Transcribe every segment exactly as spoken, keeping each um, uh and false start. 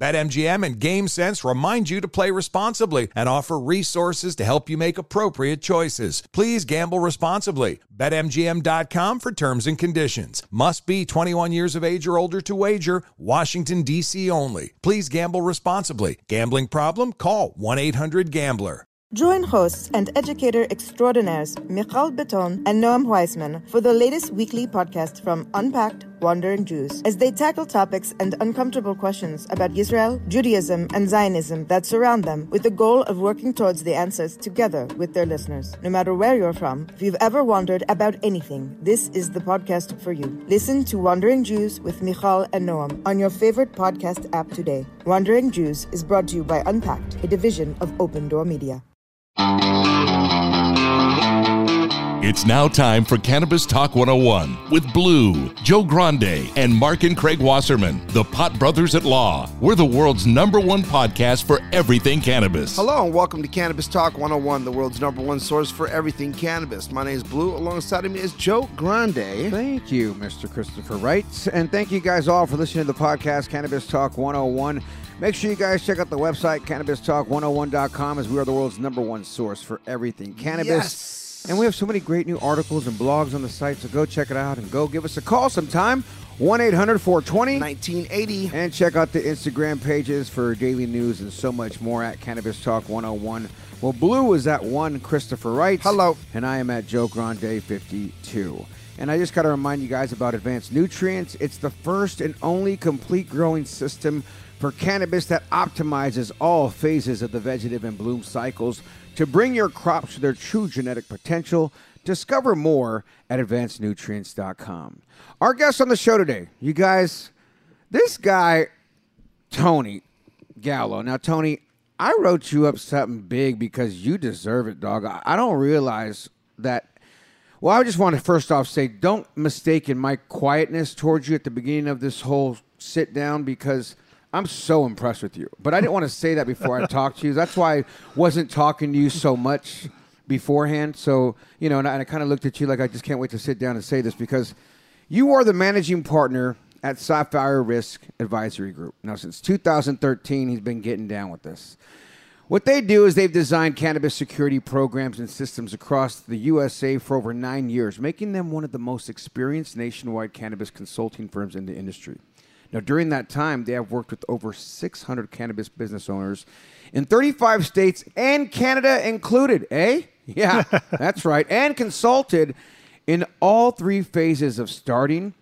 BetMGM and GameSense remind you to play responsibly and offer resources to help you make appropriate choices. Please gamble responsibly. Bet M G M dot com for terms and conditions. Must be twenty-one years of age or older to wager. Washington, D C only. Please gamble responsibly. Gambling problem? Call one eight hundred gambler. Join hosts and educator extraordinaires Michal and Noam Weisman for the latest weekly podcast from Unpacked, Wandering Jews, as they tackle topics and uncomfortable questions about Israel, Judaism, and Zionism that surround them, with the goal of working towards the answers together with their listeners. No matter where you're from, if you've ever wondered about anything, this is the podcast for you. Listen to Wandering Jews with Michal and Noam on your favorite podcast app today. Wandering Jews is brought to you by Unpacked, a division of Open Door Media. It's now time for Cannabis Talk one oh one with Blue, Joe Grande, and Mark and Craig Wasserman, the Pot Brothers at Law. We're the world's number one podcast for everything cannabis. Hello and welcome to Cannabis Talk one oh one, the world's number one source for everything cannabis. My name is Blue. Alongside of me is Joe Grande. Thank you, Mister Christopher Wright. And thank you guys all for listening to the podcast, Cannabis Talk one oh one. Make sure you guys check out the website, Cannabis Talk one oh one dot com, as we are the world's number one source for everything cannabis. Yes. And we have so many great new articles and blogs on the site, so go check it out and go give us a call sometime, one eight hundred four two zero one nine eight zero. And check out the Instagram pages for daily news and so much more at Cannabis Talk one oh one. Well, Blue is at one Christopher Wright. Hello. And I am at Joe Grande fifty-two. And I just got to remind you guys about Advanced Nutrients. It's the first and only complete growing system for cannabis that optimizes all phases of the vegetative and bloom cycles to bring your crops to their true genetic potential. Discover more at advanced nutrients dot com. Our guest on the show today, you guys, this guy, Tony Gallo. Now, Tony, I wrote you up something big because you deserve it, dog. I don't realize that. Well, I just want to first off say, don't mistake in my quietness towards you at the beginning of this whole sit down, because I'm so impressed with you. But I didn't want to say that before I talked to you. That's why I wasn't talking to you so much beforehand. So, you know, and I, and I kind of looked at you like I just can't wait to sit down and say this, because you are the managing partner at Sapphire Risk Advisory Group. Now, since two thousand thirteen, he's been getting down with this. What they do is they've designed cannabis security programs and systems across the U S A for over nine years, making them one of the most experienced nationwide cannabis consulting firms in the industry. Now, during that time, they have worked with over six hundred cannabis business owners in thirty-five states and Canada included, eh? Yeah, that's right. And consulted in all three phases of starting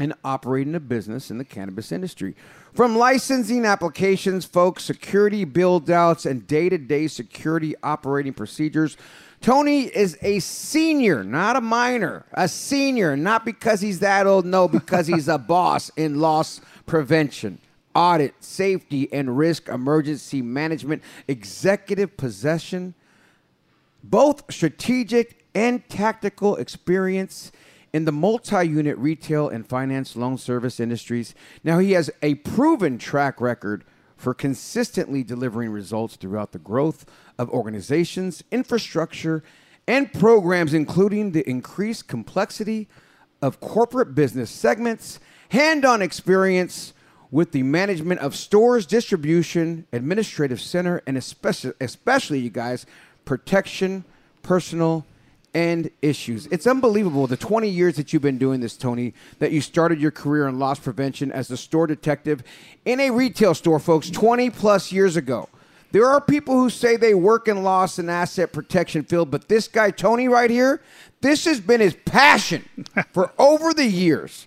and operating a business in the cannabis industry. From licensing applications, folks, security build-outs, and day-to-day security operating procedures, Tony is a senior, not a minor, a senior, not because he's that old, no, because he's a boss in loss prevention, audit, safety, and risk emergency management, executive possession, both strategic and tactical experience in the multi-unit retail and finance loan service industries. Now, he has a proven track record for consistently delivering results throughout the growth of organizations, infrastructure, and programs, including the increased complexity of corporate business segments, hand-on experience with the management of stores, distribution, administrative center, and especially, especially you guys, protection, personal, and issues. It's unbelievable, the twenty years that you've been doing this, Tony, that you started your career in loss prevention as the store detective in a retail store, folks, twenty plus years ago. There are people who say they work in loss and asset protection field, but this guy, Tony, right here, this has been his passion for over the years.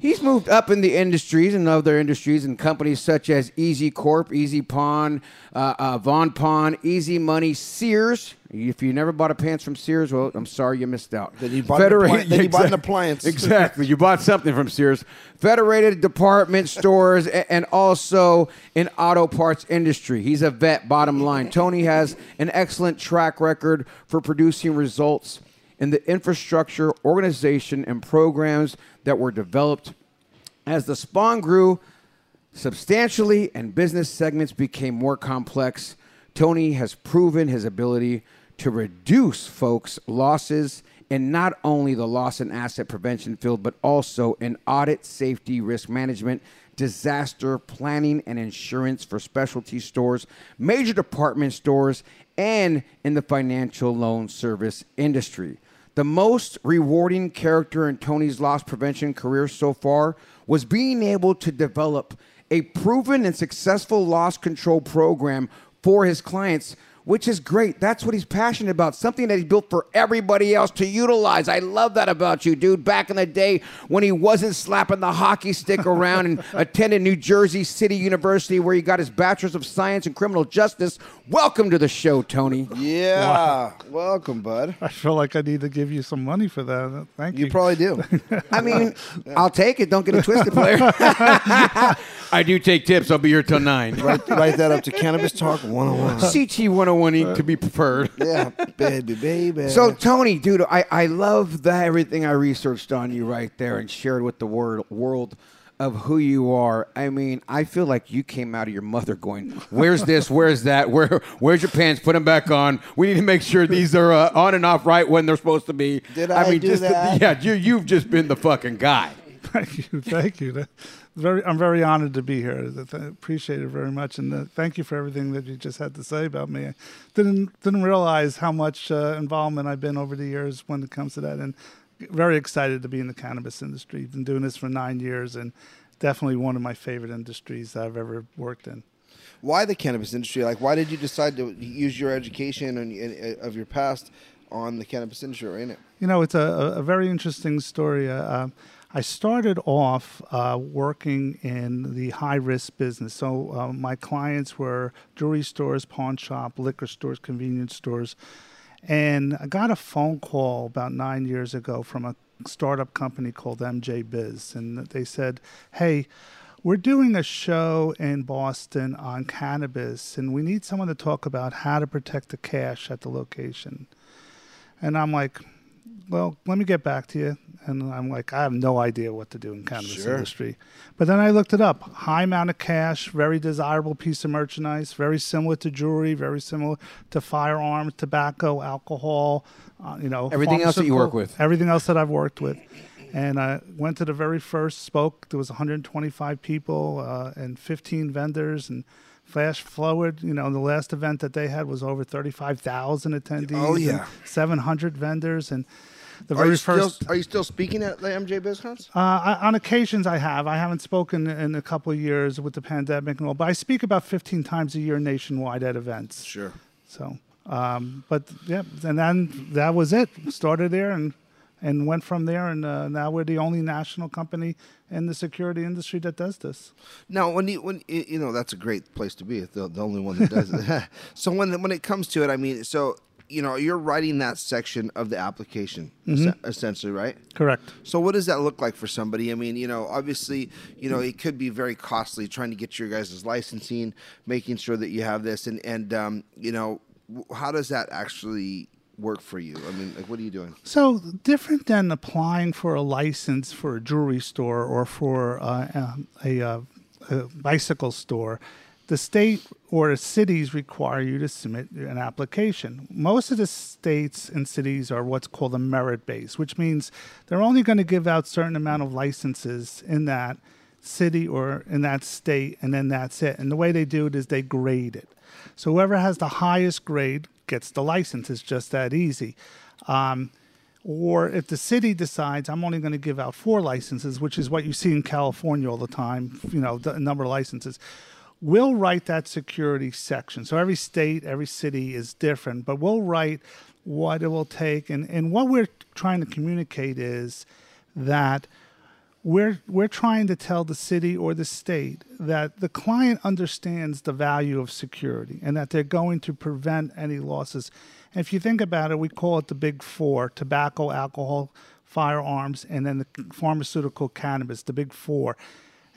He's moved up in the industries and other industries and companies such as Easy Corp, Easy Pawn, uh, uh, Von Pawn, Easy Money, Sears. If you never bought a pants from Sears, well, I'm sorry you missed out. Then you bought, Federa- an, appli- then you bought an appliance. Exactly. You bought something from Sears. Federated department stores and also in auto parts industry. He's a vet, bottom line. Tony has an excellent track record for producing results in the infrastructure, organization, and programs that were developed as the spawn grew substantially and business segments became more complex. Tony has proven his ability to reduce folks' losses in not only the loss and asset prevention field, but also in audit, safety, risk management, disaster planning, and insurance for specialty stores, major department stores, and in the financial loan service industry. The most rewarding character in Tony's loss prevention career so far was being able to develop a proven and successful loss control program for his clients, which is great. That's what he's passionate about, something that he built for everybody else to utilize. I love that about you, dude. Back in the day when he wasn't slapping the hockey stick around and attended New Jersey City University where he got his Bachelor's of Science in Criminal Justice. Welcome to the show, Tony. Yeah. Wow. Welcome, bud. I feel like I need to give you some money for that. Thank you. You probably do. I mean, yeah. I'll take it. Don't get it twisted, player. I do take tips. I'll be here till nine. Write, write that up to Cannabis Talk one oh one. C T one oh one. One to be preferred. Yeah, baby, baby. So, Tony, dude, I, I love that everything I researched on you right there and shared with the wor- world of who you are. I mean, I feel like you came out of your mother going, where's this, where's that, where, where's your pants, put them back on. We need to make sure these are uh, on and off right when they're supposed to be. Did I, I mean, do just that? The, yeah, you, you've just been the fucking guy. Thank you, thank you. Very, I'm very honored to be here. I appreciate it very much, and uh, thank you for everything that you just had to say about me. I didn't didn't realize how much uh, involvement I've been over the years when it comes to that, and very excited to be in the cannabis industry. Been doing this for nine years, and definitely one of my favorite industries I've ever worked in. Why the cannabis industry? Like, why did you decide to use your education and, and of your past on the cannabis industry, or in it? You know, it's a, a very interesting story. Uh, I started off uh, working in the high-risk business. So uh, my clients were jewelry stores, pawn shop, liquor stores, convenience stores. And I got a phone call about nine years ago from a startup company called M J Biz. And they said, hey, we're doing a show in Boston on cannabis, and we need someone to talk about how to protect the cash at the location. And I'm like, well, let me get back to you. And I'm like, I have no idea what to do in the cannabis sure. industry. But then I looked it up. High amount of cash, very desirable piece of merchandise, very similar to jewelry, very similar to firearms, tobacco, alcohol, uh, you know. Everything else that you work with. Everything else that I've worked with. And I went to the very first, spoke. There was one hundred twenty-five people uh, and fifteen vendors. And flash forward, you know, the last event that they had was over thirty-five thousand attendees. Oh, yeah. seven hundred vendors. And the very are first. Still, are you still speaking at the M J BizCon? Uh, I, on occasions, I have. I haven't spoken in a couple of years with the pandemic and all, but I speak about fifteen times a year nationwide at events. Sure. So, um, but yeah, and then that was it. Started there and and went from there, and uh, now we're the only national company in the security industry that does this. Now, when you when you know, that's a great place to be. The, the only one that does it. So when when it comes to it, I mean, so. You know, you're writing that section of the application, mm-hmm. essentially, right? Correct. So what does that look like for somebody? I mean, you know, obviously, you know, it could be very costly trying to get your guys' licensing, making sure that you have this. And, and um, you know, how does that actually work for you? I mean, like, what are you doing? So different than applying for a license for a jewelry store or for uh, a, a, a bicycle store, the state or the cities require you to submit an application. Most of the states and cities are what's called a merit-based, which means they're only going to give out a certain amount of licenses in that city or in that state, and then that's it. And the way they do it is they grade it. So whoever has the highest grade gets the license. It's just that easy. Um, Or if the city decides, I'm only going to give out four licenses, which is what you see in California all the time, you know, the number of licenses. We'll write that security section. So every state, every city is different, but we'll write what it will take. And, and what we're trying to communicate is that We're, we're trying to tell the city or the state that the client understands the value of security and that they're going to prevent any losses. And if you think about it, we call it the big four: tobacco, alcohol, firearms, and then the pharmaceutical cannabis, the big four.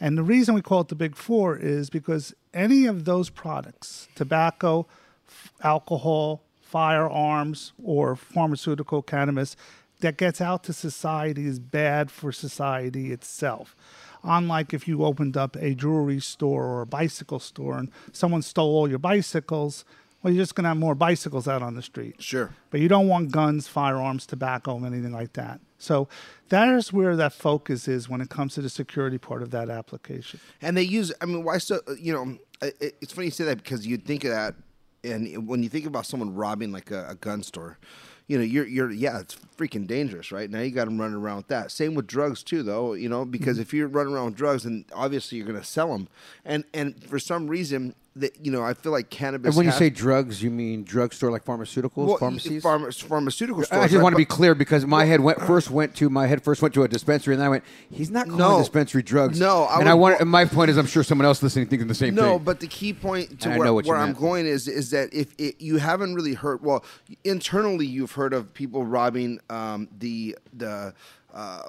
And the reason we call it the big four is because any of those products, tobacco, f- alcohol, firearms, or pharmaceutical cannabis, that gets out to society is bad for society itself. Unlike if you opened up a jewelry store or a bicycle store and someone stole all your bicycles, well, you're just going to have more bicycles out on the street. Sure. But you don't want guns, firearms, tobacco, and anything like that. So that is where that focus is when it comes to the security part of that application. And they use, I mean, why so, you know, it's funny you say that because you'd think of that, and when you think about someone robbing like a, a gun store, you know, you're, you're, yeah, it's freaking dangerous, right? Now you got them running around with that. Same with drugs too, though, you know, because mm-hmm. if you're running around with drugs, then obviously you're going to sell them. And, and for some reason, that, you know, I feel like cannabis. And when has, you say drugs, you mean drugstore like pharmaceuticals, well, pharmacies? Pharma, pharmaceutical stores. I just right? want to be clear because my well, head went first went to my head first went to a dispensary, and then I went, he's not calling no, dispensary drugs. No, I and would, I want. And my point is, I'm sure someone else listening thinking the same no, thing. No, but the key point to where, where I'm going is is that if it, you haven't really heard, well, internally you've heard of people robbing um, the the. Uh,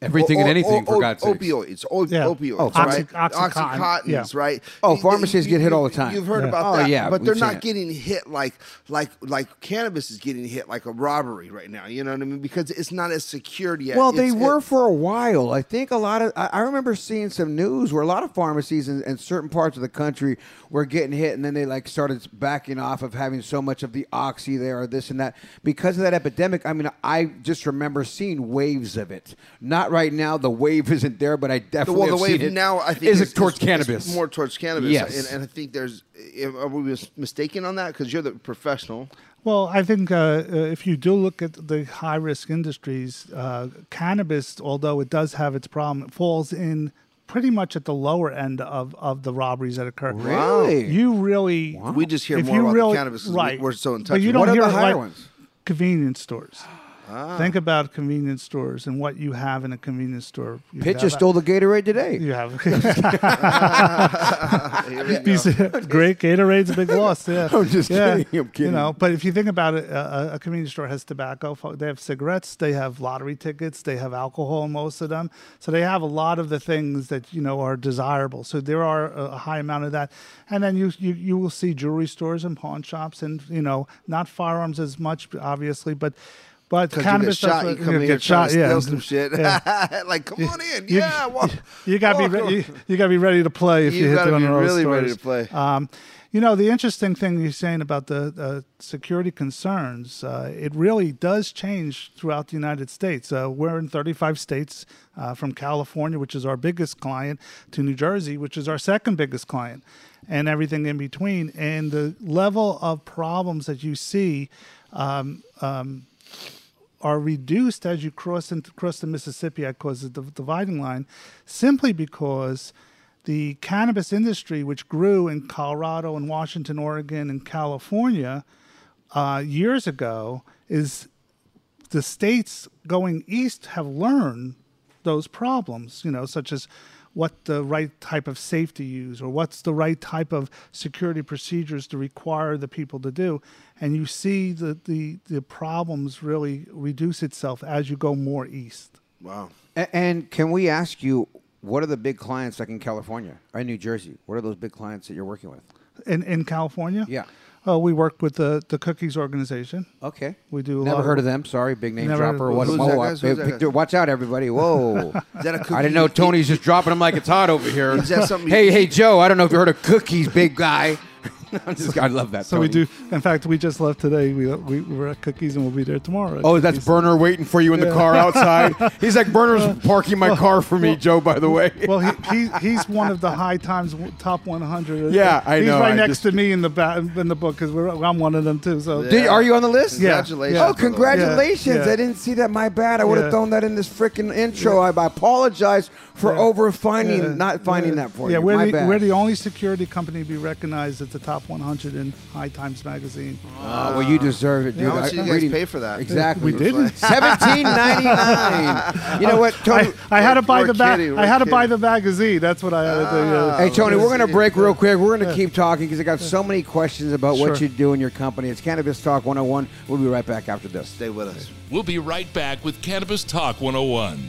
Everything o- and anything, o- for o- God's sake. Opioids. O- yeah. Opioids, oh, right? Oxy- Oxycontin. Oxycontins, yeah. right? Oh, pharmacies you, you, get hit all the time. You've heard yeah. about oh, that. Yeah, but they're not it. getting hit like like like cannabis is getting hit like a robbery right now. You know what I mean? Because it's not as secure yet. Well, it's, they were for a while. I think a lot of... I, I remember seeing some news where a lot of pharmacies in, in certain parts of the country were getting hit, and then they like started backing off of having so much of the oxy there or this and that. Because of that epidemic, I mean, I just remember seeing waves of it. Not right now. The wave isn't there, but I definitely well, the wave it now. I think is it towards cannabis? It's more towards cannabis. Yes, and, and I think there's. Are we mistaken on that? Because you're the professional. Well, I think uh, if you do look at the high risk industries, uh, cannabis, although it does have its problem, it falls in pretty much at the lower end of, of the robberies that occur. Really, you really wow. we just hear more about really, the cannabis. Right, we're so in touch. But you don't what hear are the higher like ones? Convenience stores. Ah. Think about convenience stores and what you have in a convenience store. You Pitcher have, stole the Gatorade today. You have great Gatorade's a big loss. Yeah, I'm just yeah. kidding. I'm kidding. You know, but if you think about it, a, a convenience store has tobacco. They have cigarettes. They have lottery tickets. They have alcohol. Most of them. So they have a lot of the things that you know are desirable. So there are a high amount of that. And then you you, you will see jewelry stores and pawn shops, and you know, not firearms as much, obviously, but. But cannabis, you get shot, you come in here trying to steal some shit. Yeah. like, come you, on in, you, yeah. Walk, you gotta walk, be re- you, you gotta be ready to play if you, you hit the You've really stores. ready to play. Um, you know, the interesting thing you're saying about the uh, security concerns, uh, it really does change throughout the United States. Uh, we're in thirty-five states, uh, from California, which is our biggest client, to New Jersey, which is our second biggest client, and everything in between. And the level of problems that you see. Um, um, are reduced as you cross into cross the Mississippi, I cause the dividing line, simply because the cannabis industry, which grew in Colorado and Washington, Oregon, and California uh, years ago, is the states going east have learned those problems, you know, such as what the right type of safety use or what's the right type of security procedures to require the people to do. And you see the, the, the problems really reduce itself as you go more east. Wow. And, and can we ask you, what are the big clients like in California or in New Jersey? What are those big clients that you're working with? In in California? Yeah. Oh, we work with the, the Cookies organization. Okay. We do a Never lot heard of them. Sorry, big name Never dropper. Who's Who's that guy? Guy? Watch out, everybody. Whoa. Is that a cookie? I didn't know Tony's just dropping them like it's hot over here. Is that something? Hey, hey, Joe, I don't know if you heard of Cookies, big guy. I'm just, I love that. So Tony. we do. In fact, we just left today. We, we we're at Cookies and we'll be there tomorrow. Oh, that's Cookies. Burner waiting for you in yeah. the car outside. He's like, Burner's uh, parking my well, car for me, well, Joe. By the way. Well, he, he he's one of the High Times top one hundred. Yeah, I he's know. He's right I next just, to me in the ba- in the book because we're I'm one of them too. So yeah. Did, are you on the list? Yeah. Congratulations. Oh, congratulations! Yeah. Yeah. I didn't see that. My bad. I would have yeah. thrown that in this freaking intro. Yeah. I, I apologize for yeah. over finding yeah. not finding yeah. that for yeah. you. Yeah, we're my the, bad. We're the only security company to be recognized at the top top one hundred in High Times magazine. Uh, well, you deserve it, dude. How much did you guys reading. pay for that? Exactly. We didn't. seventeen ninety-nine. You know what, Tony? I, I had to buy the bag. I had to buy the magazine. That's what I had to do. Yeah. Hey, Tony, we're going to break real quick. We're going to keep talking because I got so many questions about sure. what you do in your company. It's Cannabis Talk one oh one. We'll be right back after this. Stay with us. We'll be right back with Cannabis Talk one oh one.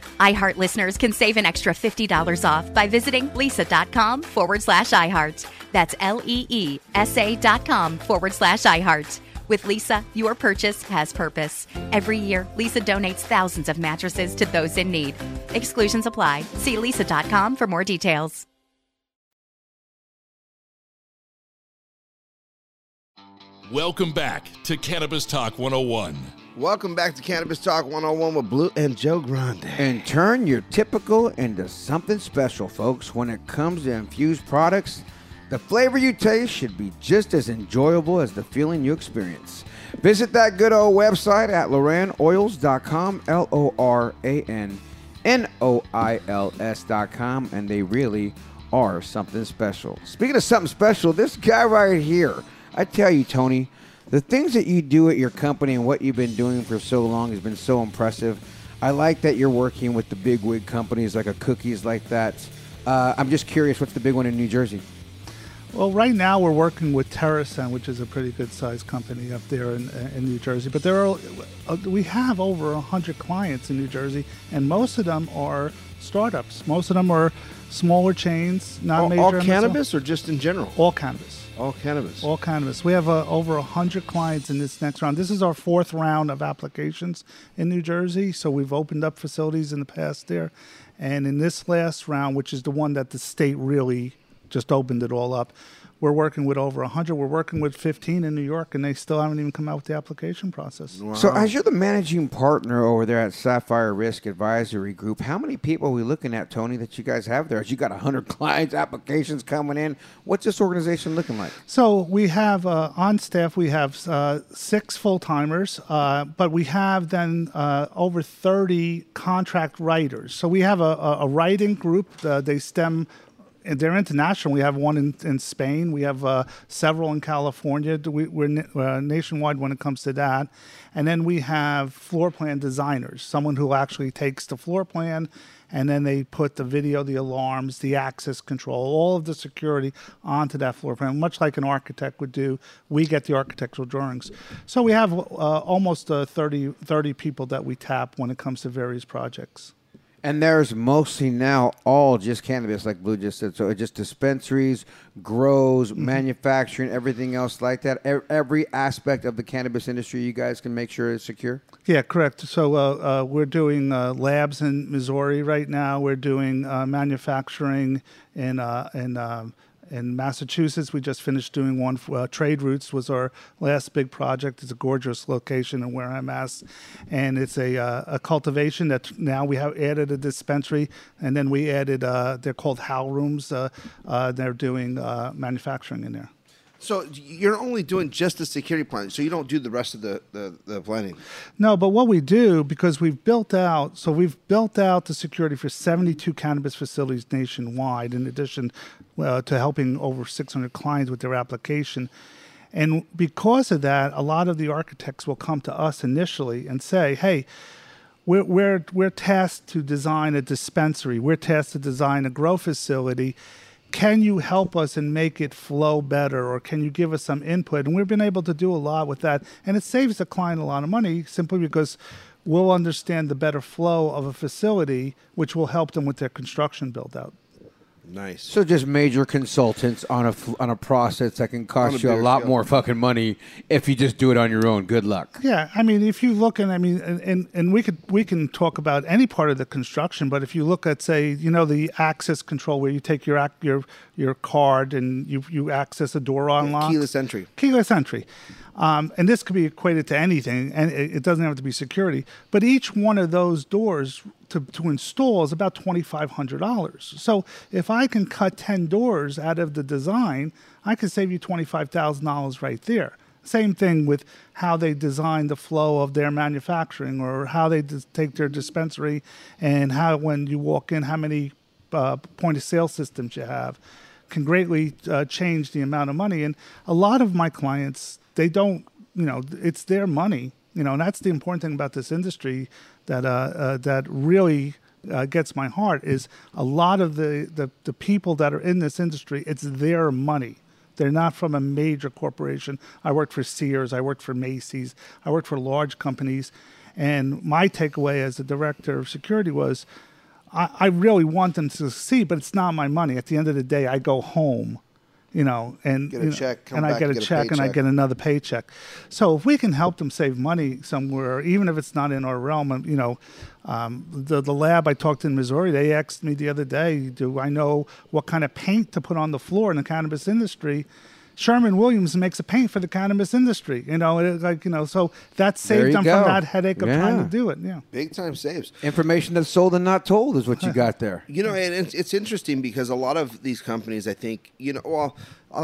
iHeart listeners can save an extra fifty dollars off by visiting Leesa.com forward slash iHeart. That's L-E-E-S-A dot com forward slash iHeart. With Leesa, your purchase has purpose. Every year, Leesa donates thousands of mattresses to those in need. Exclusions apply. See Leesa dot com for more details. Welcome back to Cannabis Talk one oh one. Welcome back to Cannabis Talk one oh one with Blue and Joe Grande. And turn your typical into something special, folks. When it comes to infused products, the flavor you taste should be just as enjoyable as the feeling you experience. Visit that good old website at Lorann Oils dot com, L O R A N N O I L S dot com, and they really are something special. Speaking of something special, this guy right here, I tell you, Tony, the things that you do at your company and what you've been doing for so long has been so impressive. I like that you're working with the big wig companies like a Cookies like that. Uh, I'm just curious, what's the big one in New Jersey? Well, right now we're working with Terrascend, which is a pretty good-sized company up there in, in New Jersey. But there are, we have over one hundred clients in New Jersey, and most of them are startups. Most of them are smaller chains, not all, major. All cannabis or just in general? All cannabis. All cannabis. All cannabis. We have uh, over one hundred clients in this next round. This is our fourth round of applications in New Jersey, so we've opened up facilities in the past there. And in this last round, which is the one that the state really just opened it all up, we're working with over one hundred. We're working with fifteen in New York, and they still haven't even come out with the application process. Wow. So as you're the managing partner over there at Sapphire Risk Advisory Group, how many people are we looking at, Tony, that you guys have there? You got one hundred clients, applications coming in. What's this organization looking like? So we have uh, on staff, we have uh, six full-timers, uh, but we have then uh, over thirty contract writers. So we have a, a writing group. Uh, they stem They're international. We have one in, in Spain. We have uh, several in California. We, we're, we're nationwide when it comes to that. And then we have floor plan designers, someone who actually takes the floor plan, and then they put the video, the alarms, the access control, all of the security onto that floor plan, much like an architect would do. We get the architectural drawings. So we have uh, almost uh, thirty people that we tap when it comes to various projects. And there's mostly now all just cannabis, like Blue just said. So it's just dispensaries, grows, mm-hmm. manufacturing, everything else like that. E- every aspect of the cannabis industry, you guys can make sure it's secure? Yeah, correct. So uh, uh, we're doing uh, labs in Missouri right now. We're doing uh, manufacturing in uh, in um, in Massachusetts. We just finished doing one for uh, Trade Roots was our last big project. It's a gorgeous location in Wareham, Mass. And it's a, uh, a cultivation that now we have added a dispensary. And then we added, uh, they're called Howl Rooms. Uh, uh, they're doing uh, manufacturing in there. So you're only doing just the security planning, so you don't do the rest of the, the, the planning? No, but what we do, because we've built out, so we've built out the security for seventy-two cannabis facilities nationwide, in addition uh, to helping over six hundred clients with their application. And because of that, a lot of the architects will come to us initially and say, hey, We're, we're, we're tasked to design a dispensary. We're tasked to design a grow facility. Can you help us and make it flow better, or can you give us some input? And we've been able to do a lot with that, and it saves the client a lot of money simply because we'll understand the better flow of a facility, which will help them with their construction build-out. Nice. So just major consultants on a on a process that can cost you a lot more fucking money if you just do it on your own. Good luck. Yeah, I mean, if you look, and I mean, and, and, and we could we can talk about any part of the construction, but if you look at, say, you know, the access control where you take your your your card and you you access a door online, keyless entry, keyless entry, um, and this could be equated to anything, and it, it doesn't have to be security, but each one of those doors To, to install is about twenty-five hundred dollars. So if I can cut ten doors out of the design, I can save you twenty-five thousand dollars right there. Same thing with how they design the flow of their manufacturing, or how they dis- take their dispensary, and how when you walk in, how many uh, point of sale systems you have can greatly uh, change the amount of money. And a lot of my clients, they don't, you know, it's their money. You know, and that's the important thing about this industry that uh, uh, that really uh, gets my heart is a lot of the, the, the people that are in this industry, it's their money. They're not from a major corporation. I worked for Sears. I worked for Macy's. I worked for large companies. And my takeaway as a director of security was I, I really want them to succeed, but it's not my money. At the end of the day, I go home. You know, and get a check, come and back, I get a get check, a and I get another paycheck. So if we can help them save money somewhere, even if it's not in our realm, you know, um, the the lab I talked to in Missouri, they asked me the other day, do I know what kind of paint to put on the floor in the cannabis industry? Sherman Williams makes a paint for the cannabis industry, you know, it, like you know, so that saved them go. from that headache of yeah. trying to do it. Yeah, big time saves. Information that's sold and not told is what you got there. You know, and it's, it's interesting because a lot of these companies, I think, you know, well,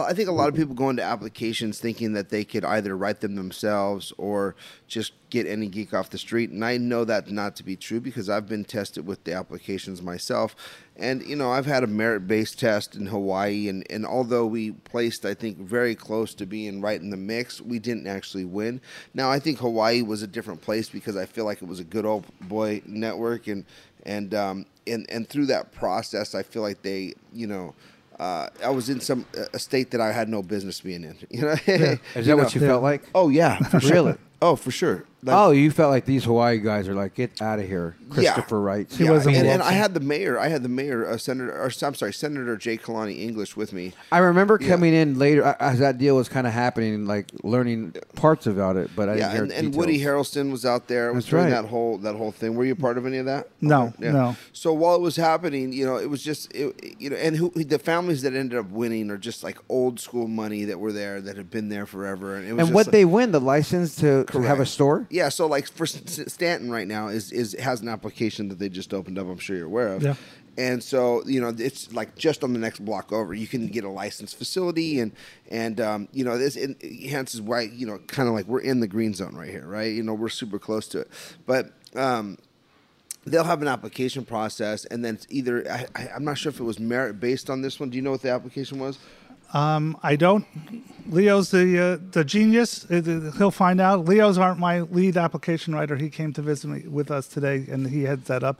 I think a lot of people go into applications thinking that they could either write them themselves or just get any geek off the street. And I know that not to be true because I've been tested with the applications myself. And, you know, I've had a merit-based test in Hawaii. And, and although we placed, I think, very close to being right in the mix, we didn't actually win. Now, I think Hawaii was a different place because I feel like it was a good old boy network. And, and, um, and, and through that process, I feel like they, you know, Uh, I was in some a state that I had no business being in. You know, yeah. Is that you know, what you yeah. felt like? Oh yeah, for really? Sure. Oh, for sure. Like, oh, you felt like these Hawaii guys are like, get out of here, Christopher yeah. Wright. He yeah. wasn't. And, and I had the mayor. I had the mayor, uh, Senator. Or, I'm sorry, Senator Jay Kalani English with me. I remember coming yeah. in later as that deal was kind of happening, like learning parts about it. But I yeah, didn't hear and, and Woody Harrelson was out there. It was That's doing right. that whole that whole thing. Were you part of any of that? No, yeah. no. So while it was happening, you know, it was just, it, you know, and who the families that ended up winning are just like old school money that were there that had been there forever. And, it was and just what like, they win the license to. Correct. To have a store? Yeah, so like for Stanton right now is is has an application that they just opened up, I'm sure you're aware of. Yeah. And so, you know, it's like just on the next block over. You can get a licensed facility, and and um, you know, this and hence is why, you know, kind of like we're in the green zone right here, right? You know, we're super close to it. But um they'll have an application process, and then it's either I, I I'm not sure if it was merit based on this one. Do you know what the application was? Um, I don't. Leo's the uh, the genius. He'll find out. Leo's aren't my lead application writer. He came to visit me with us today, and he heads that up.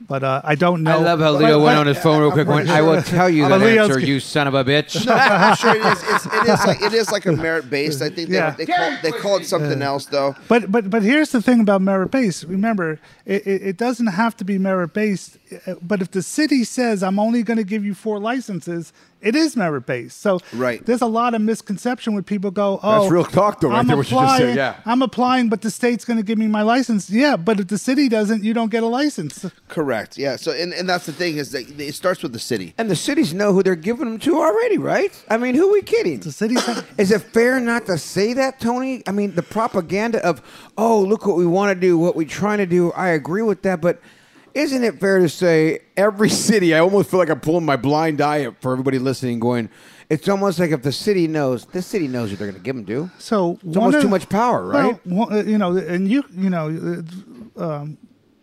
But uh, I don't know. I love how Leo went on his phone real quick. I will tell you that answer, you son of a bitch. No, I'm sure it is. It's, it, is like, it is like a merit-based. I think they, yeah. they, call, they call it something yeah. else, though. But but but here's the thing about merit-based. Remember, it, it, it doesn't have to be merit-based. But if the city says, I'm only going to give you four licenses, it is merit-based. So right. there's a lot of misconception when people go, oh, that's real talk, though, right I'm there, what applying, you just said. Yeah. I'm applying, but the state's going to give me my license. Yeah, but if the city doesn't, you don't get a license. Correct. Correct. Yeah. So, and, and that's the thing is that it starts with the city, and the cities know who they're giving them to already, right? I mean, who are we kidding? The cities. Is it fair not to say that, Tony? I mean, the propaganda of, oh, look what we want to do, what we're trying to do. I agree with that, but isn't it fair to say every city? I almost feel like I'm pulling my blind eye for everybody listening, going. It's almost like if the city knows, the city knows what they're going to give them to. So it's almost of, too much power, right? Well, one, you know, and you, you know. Um,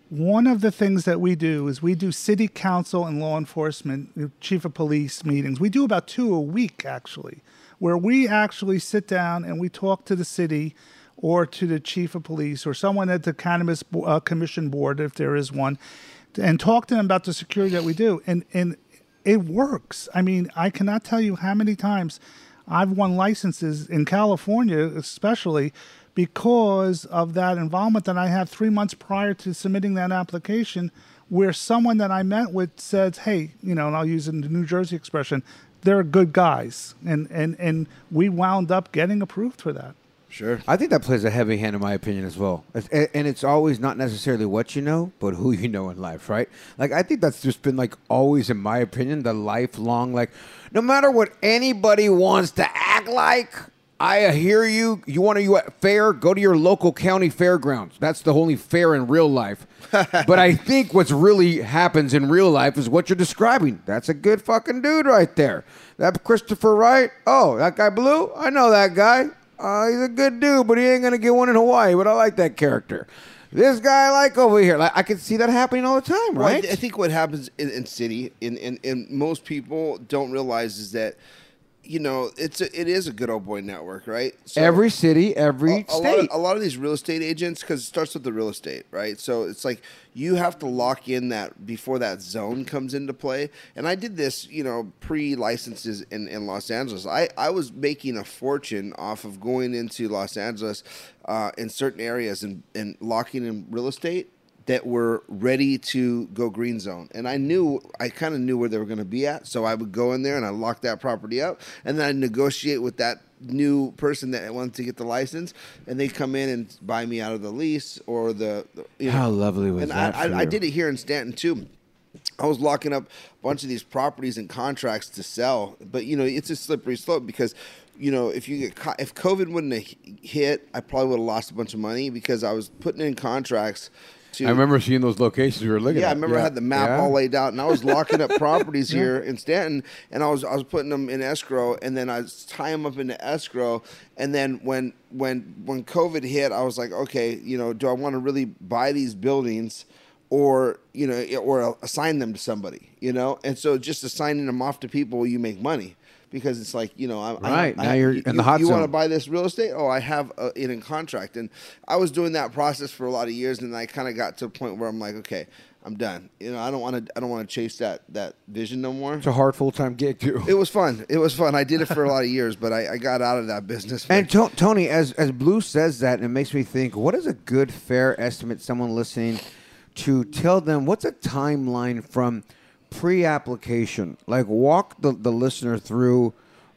One of the things that we do is we do city council and law enforcement, chief of police meetings. We do about two a week, actually, where we actually sit down and we talk to the city or to the chief of police or someone at the Cannabis uh, Commission Board, if there is one, and talk to them about the security that we do. And, and it works. I mean, I cannot tell you how many times I've won licenses in California, especially, because of that involvement that I had three months prior to submitting that application, where someone that I met with said, hey, you know, and I'll use the New Jersey expression, they're good guys. And, and, and we wound up getting approved for that. Sure. I think that plays a heavy hand in my opinion as well. And it's always not necessarily what you know, but who you know in life, right? Like, I think that's just been, like, always, in my opinion, the lifelong, like, no matter what anybody wants to act like, I hear you. You want to you at fair? Go to your local county fairgrounds. That's the only fair in real life. But I think what's really happens in real life is what you're describing. That's a good fucking dude right there. That Christopher Wright. Oh, that guy Blue. I know that guy. Uh, he's a good dude, but he ain't gonna get one in Hawaii. But I like that character. This guy I like over here. Like, I can see that happening all the time, right? Well, I think what happens in, in city, and in, in, in most people don't realize is that. You know, it's a, it is a good old boy network, right? So every city, every a, a state. Lot of, a lot of these real estate agents, because it starts with the real estate, right? So it's like you have to lock in that before that zone comes into play. And I did this, you know, pre-licenses in, in Los Angeles. I, I was making a fortune off of going into Los Angeles uh, in certain areas and, and locking in real estate that were ready to go green zone. And I knew, I kind of knew where they were going to be at. So I would go in there and I lock that property up. And then I negotiate with that new person that wanted to get the license. And they come in and buy me out of the lease or the. the you How know. lovely was and that? And I, I, I did it here in Stanton too. I was locking up a bunch of these properties and contracts to sell. But, you know, it's a slippery slope because. You know, if you get caught, if COVID wouldn't have hit, I probably would have lost a bunch of money because I was putting in contracts. To, I remember seeing those locations we were looking yeah, at. Yeah, I remember yeah. I had the map yeah. all laid out, and I was locking up properties yeah. here in Stanton, and I was I was putting them in escrow, and then I was tying them up into escrow, and then when when when COVID hit, I was like, okay, you know, do I want to really buy these buildings? Or, you know, or assign them to somebody, you know? And so just assigning them off to people, you make money. Because it's like, you know, I, right. I, now I, you're you, in the hot you zone. You want to buy this real estate? Oh, I have a, it in contract. And I was doing that process for a lot of years, and I kind of got to a point where I'm like, okay, I'm done. You know, I don't want to I don't want to chase that that vision no more. It's a hard full-time gig, too. It was fun. It was fun. I did it for a lot of years, but I, I got out of that business. And to, Tony, as, as Blue says that, and it makes me think, what is a good, fair estimate someone listening to tell them what's a timeline from pre-application? Like, walk the, the listener through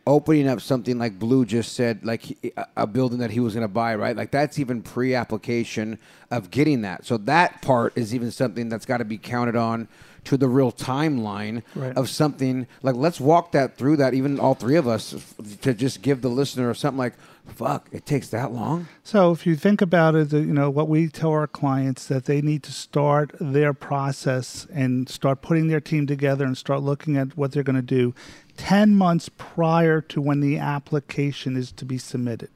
opening up something like Blue just said, like he, a building that he was going to buy, right? Like, that's even pre-application of getting that. So that part is even something that's got to be counted on to the real timeline right. of something. Like, let's walk that through that, even all three of us, to just give the listener something like, fuck, it takes that long? So if you think about it, you know, what we tell our clients that they need to start their process and start putting their team together and start looking at what they're going to do ten months prior to when the application is to be submitted.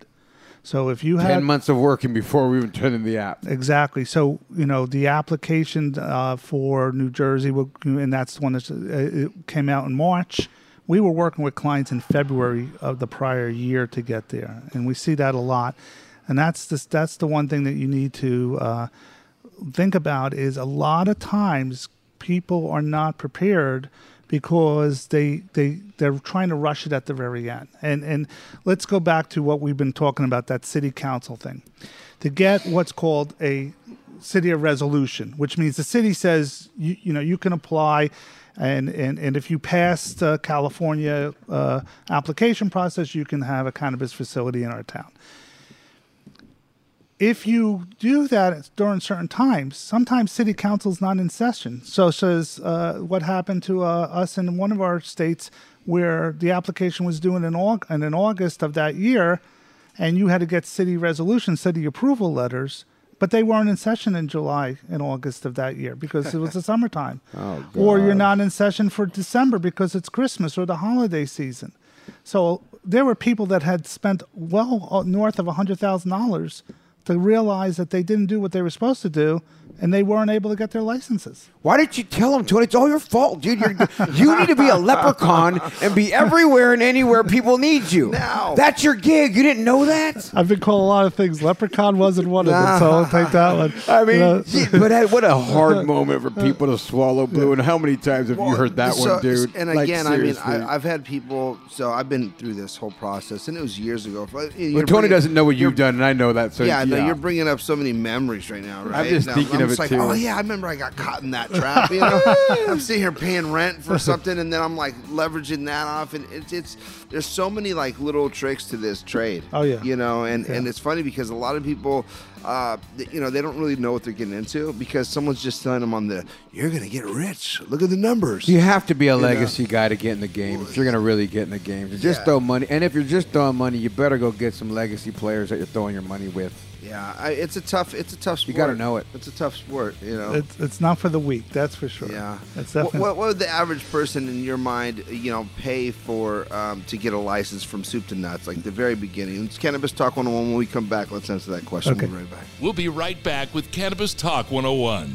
So if you have ten months of working before we even turn in the app. Exactly. So, you know, the application uh, for New Jersey, and that's the one that uh, it came out in March. We were working with clients in February of the prior year to get there, and we see that a lot. And that's the, that's the one thing that you need to uh, think about is a lot of times people are not prepared because they they they're trying to rush it at the very end. And and let's go back to what we've been talking about, that city council thing. To get what's called a city of resolution, which means the city says, you, you know, you can apply, and, and, and if you pass the California uh, application process, you can have a cannabis facility in our town. If you do that during certain times, sometimes city council's not in session. So says uh, what happened to uh, us in one of our states where the application was due in, an aug- and in August of that year, and you had to get city resolution, city approval letters, but they weren't in session in July and August of that year because it was the summertime. Oh, God. Or you're not in session for December because it's Christmas or the holiday season. So there were people that had spent well north of one hundred thousand dollars to realize that they didn't do what they were supposed to do, and they weren't able to get their licenses. Why didn't you tell them, Tony? It's all your fault, dude. You're, you need to be a leprechaun and be everywhere and anywhere people need you. No. That's your gig. You didn't know that? I've been called a lot of things. Leprechaun wasn't one of them, so I'll take that one. I mean, you know? Gee, but what a hard moment for people to swallow, Blue. And how many times have well, you heard that so, one, dude? And like, again, seriously. I mean, I, I've had people, so I've been through this whole process, and it was years ago. But well, Tony doesn't know what you've done, and I know that. So yeah, yeah. No, you're bringing up so many memories right now, right? I'm just now, thinking I'm of it like, too. Oh yeah, I remember I got caught in that trap. You know, I'm sitting here paying rent for something, and then I'm like leveraging that off, and it's it's there's so many like little tricks to this trade. Oh yeah, you know, and yeah. and it's funny because a lot of people, uh, you know, they don't really know what they're getting into because someone's just telling them on the you're gonna get rich. Look at the numbers. You have to be a you legacy know? guy to get in the game if you're gonna really get in the game. Just yeah. throw money, and if you're just throwing money, you better go get some legacy players that you're throwing your money with. Yeah, I, it's a tough, it's a tough sport. You got to know it. It's a tough sport, you know. It's, it's not for the weak, that's for sure. Yeah. It's definitely. What, what would the average person in your mind, you know, pay for um, to get a license from soup to nuts, like the very beginning? It's Cannabis Talk one oh one. When we come back, let's answer that question. Okay. We'll be right back. We'll be right back with Cannabis Talk one oh one.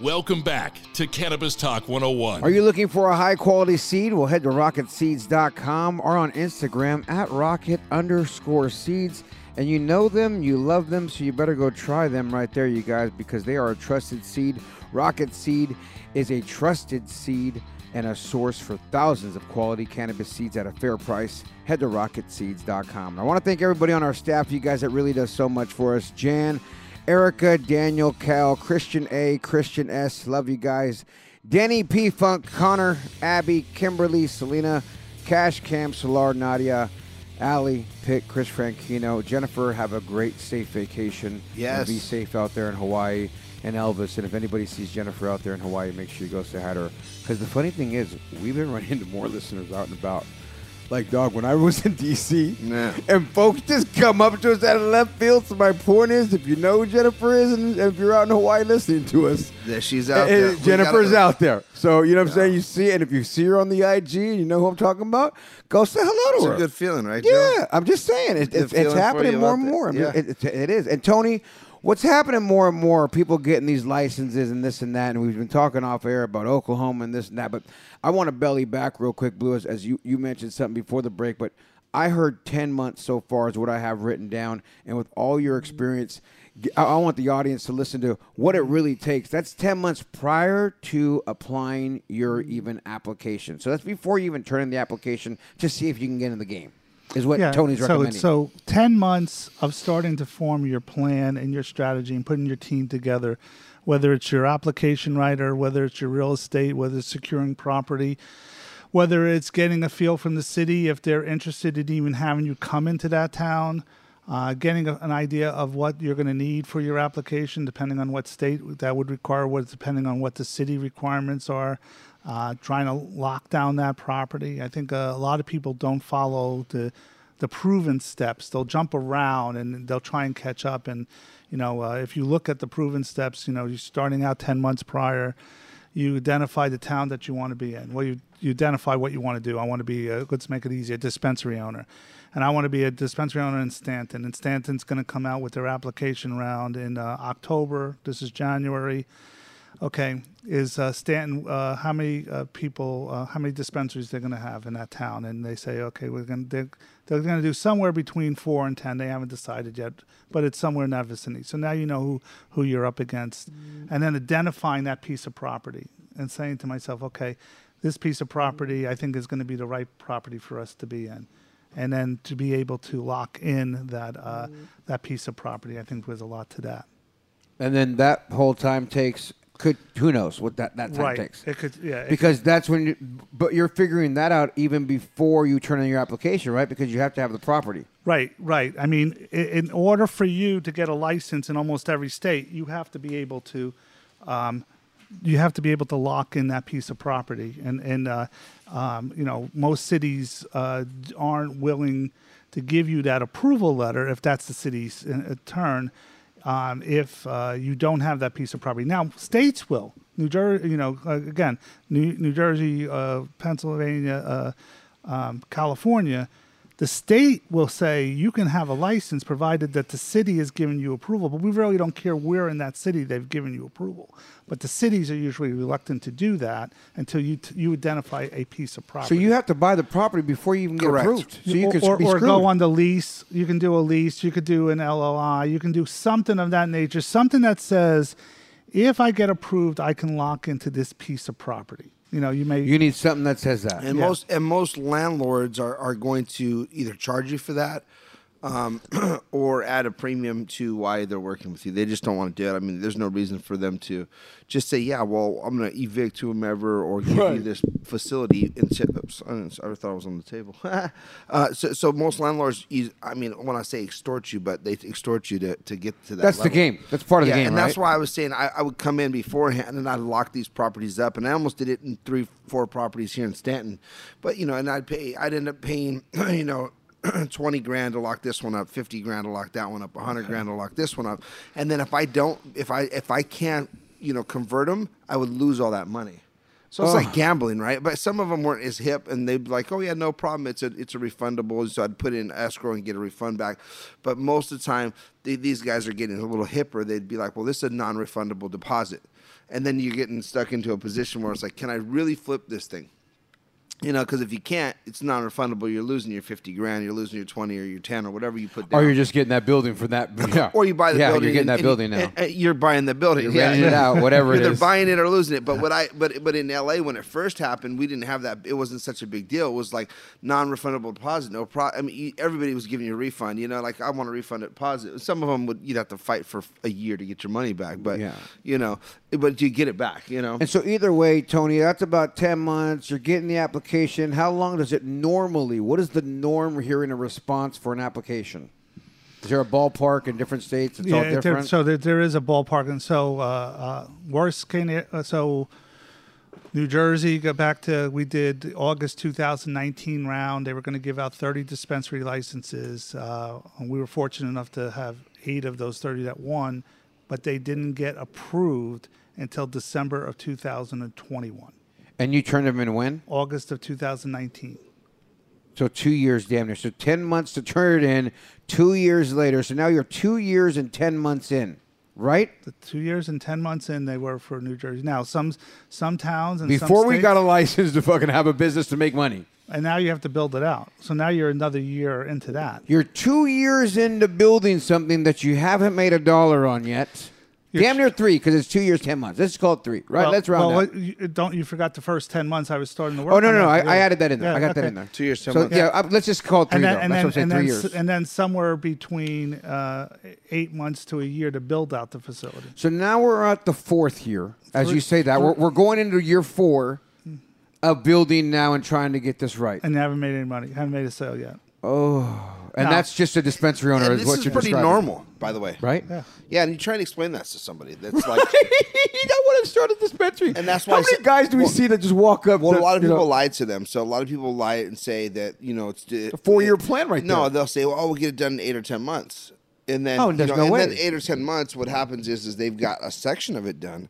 Welcome back to Cannabis Talk one oh one. Are you looking for a high-quality seed? Well, head to rocket seeds dot com or on Instagram at rocket underscore seeds. And you know them, you love them, so you better go try them right there, you guys, because they are a trusted seed. Rocket Seed is a trusted seed and a source for thousands of quality cannabis seeds at a fair price. Head to rocket seeds dot com. And I want to thank everybody on our staff, you guys, that really does so much for us. Jan, Erica, Daniel, Cal, Christian A, Christian S, love you guys. Denny, P. Funk, Connor, Abby, Kimberly, Selena, Cash Cam, Solar, Nadia, Allie, Pitt, Chris Franchino, Jennifer, have a great, safe vacation. Yes. Be safe out there in Hawaii. And Elvis, and if anybody sees Jennifer out there in Hawaii, make sure you go say hi to her. Because the funny thing is, we've been running into more listeners out and about. Like, dog, when I was in D C, nah. and folks just come up to us out of left field. So my point is, if you know who Jennifer is, and if you're out in Hawaii listening to us, yeah, she's out there. Jennifer's out there. So, you know what I'm yeah. saying? You see, and if you see her on the I G, and you know who I'm talking about, go say hello to it's her. It's a good feeling, right, Joe? Yeah, I'm just saying. It, it's, it's happening more and more. I mean, yeah. it, it, it is. And Tony, what's happening more and more are people getting these licenses and this and that, and we've been talking off air about Oklahoma and this and that, but I want to belly back real quick, Blue, as, as you, you mentioned something before the break, but I heard ten months so far is what I have written down, and with all your experience, I, I want the audience to listen to what it really takes. That's ten months prior to applying your even application. So that's before you even turn in the application to see if you can get in the game. Is what yeah, Tony's so, recommending. So ten months of starting to form your plan and your strategy and putting your team together, whether it's your application writer, whether it's your real estate, whether it's securing property, whether it's getting a feel from the city, if they're interested in even having you come into that town, uh, getting a, an idea of what you're going to need for your application, depending on what state that would require, what, depending on what the city requirements are. Uh, trying to lock down that property. I think uh, a lot of people don't follow the the proven steps. They'll jump around and they'll try and catch up. And, you know, uh, if you look at the proven steps, you know, you're starting out ten months prior, you identify the town that you want to be in. Well, you, you identify what you want to do. I want to be, a, let's make it easy, a dispensary owner. And I want to be a dispensary owner in Stanton. And Stanton's going to come out with their application round in uh, October. This is January. Okay, is uh, Stanton, uh, how many uh, people, uh, how many dispensaries they're going to have in that town? And they say, okay, we're going they're, they're going to do somewhere between four and ten. They haven't decided yet, but it's somewhere in that vicinity. So now you know who, who you're up against. Mm-hmm. And then identifying that piece of property and saying to myself, okay, this piece of property I think is going to be the right property for us to be in. And then to be able to lock in that, uh, mm-hmm. that piece of property, I think there's a lot to that. And then that whole time takes... Could who knows what that, that time right. takes. It could, yeah, it because could. That's when you, but you're figuring that out even before you turn in your application, right? Because you have to have the property. Right, right. I mean, in order for you to get a license in almost every state, you have to be able to, um, you have to be able to lock in that piece of property. And, and uh, um, you know, most cities uh, aren't willing to give you that approval letter if that's the city's uh, turn. Um, if uh, you don't have that piece of property. Now, states will. New Jersey, you know, uh, again, New, New Jersey, uh, Pennsylvania, uh, um, California, the state will say you can have a license provided that the city has given you approval, but we really don't care where in that city they've given you approval. But the cities are usually reluctant to do that until you t you identify a piece of property. So you have to buy the property before you even get Correct. Approved. So you or, could or, be or go on the lease. You can do a lease. You could do an L O I. You can do something of that nature, something that says, if I get approved, I can lock into this piece of property. You know, you may you need something that says that, and yeah. most and most landlords are are going to either charge you for that, um, or add a premium to why they're working with you. They just don't want to do it. I mean, there's no reason for them to just say, yeah, well, I'm going to evict whomever or give right. you this facility. And oops, I, didn't, I thought I was on the table. uh, so, so most landlords, I mean, when I say extort you, but they extort you to, to get to that That's level. The game. That's part of yeah, the game, and right? that's why I was saying I, I would come in beforehand and I'd lock these properties up. And I almost did it in three, four properties here in Stanton. But, you know, and I'd pay, I'd end up paying, you know, twenty grand to lock this one up, fifty grand to lock that one up, a hundred grand to lock this one up. And then if I don't, if I, if I can't, you know, convert them, I would lose all that money. So it's oh. like gambling, right? But some of them weren't as hip, and they'd be like, oh, yeah, no problem. It's a, it's a refundable. So I'd put in escrow and get a refund back. But most of the time, they, these guys are getting a little hipper. They'd be like, well, this is a non-refundable deposit. And then you're getting stuck into a position where it's like, can I really flip this thing? You know, because if you can't, it's non-refundable. You're losing your fifty grand, you're losing your twenty or your ten or whatever you put down. Or you're just getting that building for that. Yeah. Or you buy the yeah, building. Yeah, you're getting and, that building and, now. And, and you're buying the building. You're renting yeah. it out, whatever it is. They're buying it or losing it. But what I, but but in L A when it first happened, we didn't have that. It wasn't such a big deal. It was like non-refundable deposit. No pro. I mean, everybody was giving you a refund. You know, like I want a refund deposit. Some of them would you'd have to fight for a year to get your money back. But yeah. you know, but you get it back. You know. And so either way, Tony, that's about ten months. You're getting the application. application, how long does it normally, what is the norm here in a response for an application? Is there a ballpark in different states? It's yeah, all different? There, so there, there is a ballpark. And so uh, uh, worst can, uh, so New Jersey, go back to, we did August two thousand nineteen round. They were going to give out thirty dispensary licenses. Uh, and we were fortunate enough to have eight of those thirty that won, but they didn't get approved until December of two thousand twenty-one. And you turned them in when? August of two thousand nineteen. So two years, damn near. So ten months to turn it in, two years later. So now you're two years and ten months in, right? The two years and ten months in, they were for New Jersey. Now, some some towns and Before some states, we got a license to fucking have a business to make money. And now you have to build it out. So now you're another year into that. You're two years into building something that you haven't made a dollar on yet. You're damn near three, because it's two years, ten months. Let's call it three, right? Well, let's round well, up. Well, don't you forgot the first ten months I was starting to work? Oh no, no, no! I, I added that in there. Yeah, I got okay. that in there. Two years, ten so, months. Yeah, yeah, let's just call it three. And then, though. And That's then, what I'm saying, three years. And then somewhere between uh, eight months to a year to build out the facility. So now we're at the fourth year, as three, you say that. We're, we're going into year four of building now and trying to get this right. And you haven't made any money. Haven't made a sale yet. Oh. And now, that's just a dispensary owner is what you're describing. This is pretty normal, by the way. Right? Yeah. Yeah, and you try and explain that to somebody. That's like, I want to start a dispensary. And that's why How I many said, guys do we well, see that just walk up? Well, the, a lot of people know. lie to them. So a lot of people lie and say that, you know, it's a four-year plan right no, there. No, they'll say, well, oh, we'll get it done in eight or ten months. And then, oh, and you know, no and way. then eight or ten months, what happens is, is they've got a section of it done.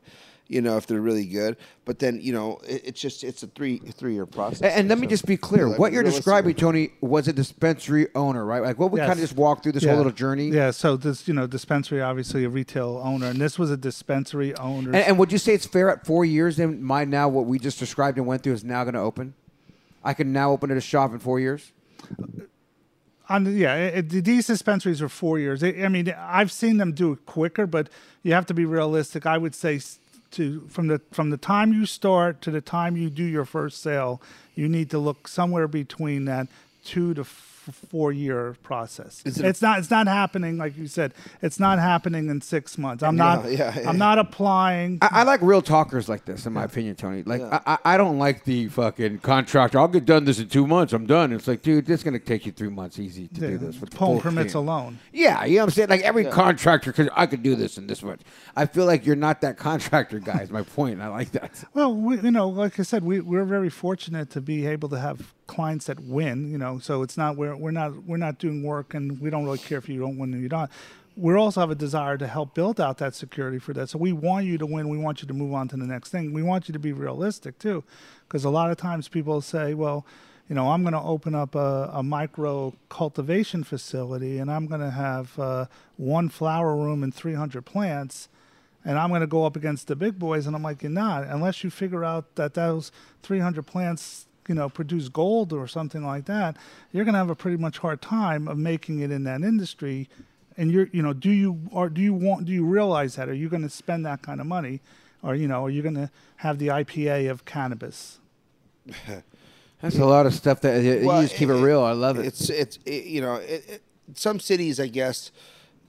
You know, if they're really good, but then you know, it, it's just it's a three three year process. And, and let so, me just be clear: yeah, like what you're describing, Tony, was a dispensary owner, right? Like what we yes. kind of just walked through this yeah. whole little journey. Yeah. So this, you know, dispensary, obviously a retail owner, and this was a dispensary owner. And, and would you say it's fair at four years? And my now what we just described and went through is now going to open. I can now open at a shop in four years. On the, yeah, it, it, these dispensaries are four years. I, I mean, I've seen them do it quicker, but you have to be realistic. I would say. To from the from the time you start to the time you do your first sale, you need to look somewhere between that two to f four year process. It it's not it's not happening like you said. It's not happening in six months. I'm yeah, not yeah, yeah. I'm not applying. I, I like real talkers like this, in my yeah. opinion, Tony. Like yeah. I I don't like the fucking contractor. I'll get done this in two months. I'm done. It's like, dude, this is gonna take you three months easy to yeah. do this. With Home permits team. alone. Yeah, you know what I'm saying. Like every yeah. contractor, because I could do this in this much. I feel like you're not that contractor guy. Is my point. I like that. Well, we, you know, like I said, we we're very fortunate to be able to have clients that win. You know, so it's not we're we're not we're not doing work, and we don't really care if you don't win or you don't. We also have a desire to help build out that security for that. So we want you to win. We want you to move on to the next thing. We want you to be realistic too, because a lot of times people say, well, you know, I'm going to open up a, a micro cultivation facility, and I'm going to have uh, one flower room and three hundred plants, and I'm going to go up against the big boys. And I'm like, you're not, unless you figure out that those three hundred plants, you know, produce gold or something like that. You're going to have a pretty much hard time of making it in that industry. And you're, you know, do you or do you want? Do you realize that? Are you going to spend that kind of money, or you know, are you going to have the I P A of cannabis? That's yeah. a lot of stuff that you well, just keep it, it real. I love it. It's it's it, you know, it, it, some cities, I guess,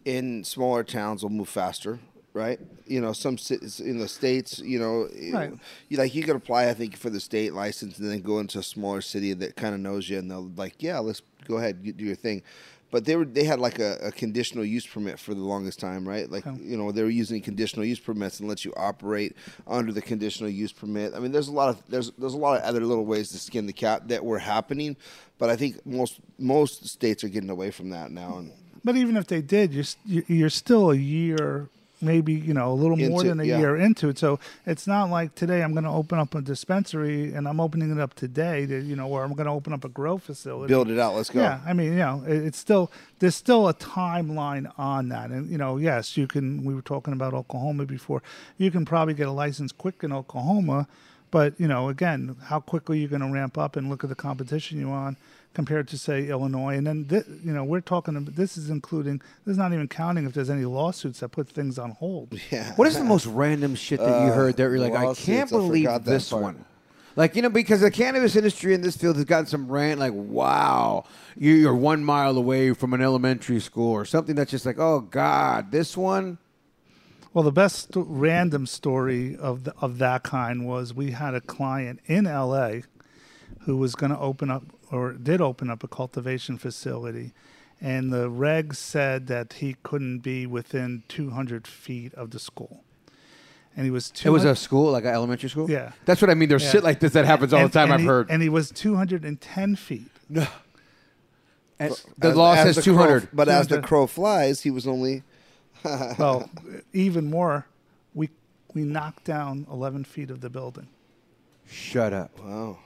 in smaller towns will move faster, right? You know, some cities in the states, you know, right. you, like you could apply, I think, for the state license and then go into a smaller city that kind of knows you, and they'll like, yeah, let's go ahead, do your thing. But they were they had like a, a conditional use permit for the longest time, right? Like, okay. you know, they were using conditional use permits and let you operate under the conditional use permit. I mean, there's a lot of there's there's a lot of other little ways to skin the cat that were happening, but I think most most states are getting away from that now. And but even if they did, you're you're still a year, maybe you know a little more into, than a yeah. year into it. So it's not like today I'm going to open up a dispensary and I'm opening it up today, to, you know, or I'm going to open up a grow facility. Build it out. Let's go. Yeah, I mean, you know, it, it's still there's still a timeline on that, and you know, yes, you can. We were talking about Oklahoma before. You can probably get a license quick in Oklahoma, but you know, again, how quickly you're going to ramp up and look at the competition you're on compared to say Illinois, and then this, you know we're talking. This is including. This is not even counting if there's any lawsuits that put things on hold. Yeah. What is the most random shit that uh, you heard that you're like, I can't believe I this part. one. Like you know, because the cannabis industry in this field has gotten some rant. Like, wow, you're one mile away from an elementary school or something. That's just like, oh God, this one. Well, the best random story of the, of that kind was we had a client in L A who was going to open up, or did open up, a cultivation facility. And the regs said that he couldn't be within two hundred feet of the school. And he was two hundred. It was a school, like an elementary school? Yeah. That's what I mean. There's yeah. shit like this that happens all and, the time, I've he, heard. And he was two hundred ten feet. No. As, the law as says the two hundred. Crow, but two hundred. As the crow flies, he was only... Well, even more, we we knocked down eleven feet of the building. Shut up. Wow.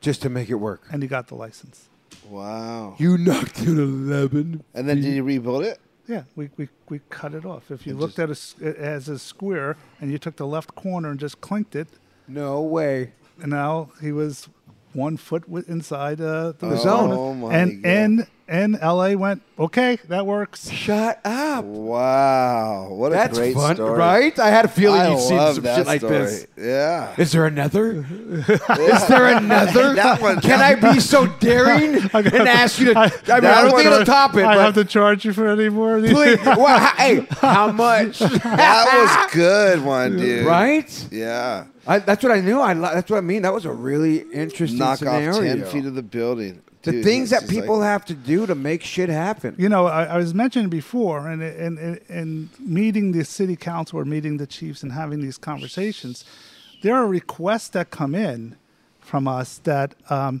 Just to make it work. And he got the license. Wow. You knocked down eleven. And then feet. Did you rebuild it? Yeah, we, we, we cut it off. If you and looked at it as a square and you took the left corner and just clinked it. No way. And now he was one foot inside uh, the oh zone. Oh, my and, God. And, and L A went, okay, that works. Shut up. Wow. What a That's great fun, story. Right? I had a feeling I you'd seen some shit story. Like this. Yeah. Is there another? Yeah. Is there another? That one, can I be so daring and ask you to? I, I mean, I don't think it'll top it. I have to charge you for any more of these. Please. Well, hey, how much? That was good one, dude. Right? Yeah. I, that's what I knew. I that's what I mean. That was a really interesting knock scenario. Knock off ten feet of the building. The Dude, things that people like, have to do to make shit happen. You know, I, I was mentioning before, and, and and meeting the city council or meeting the chiefs and having these conversations, there are requests that come in from us that um,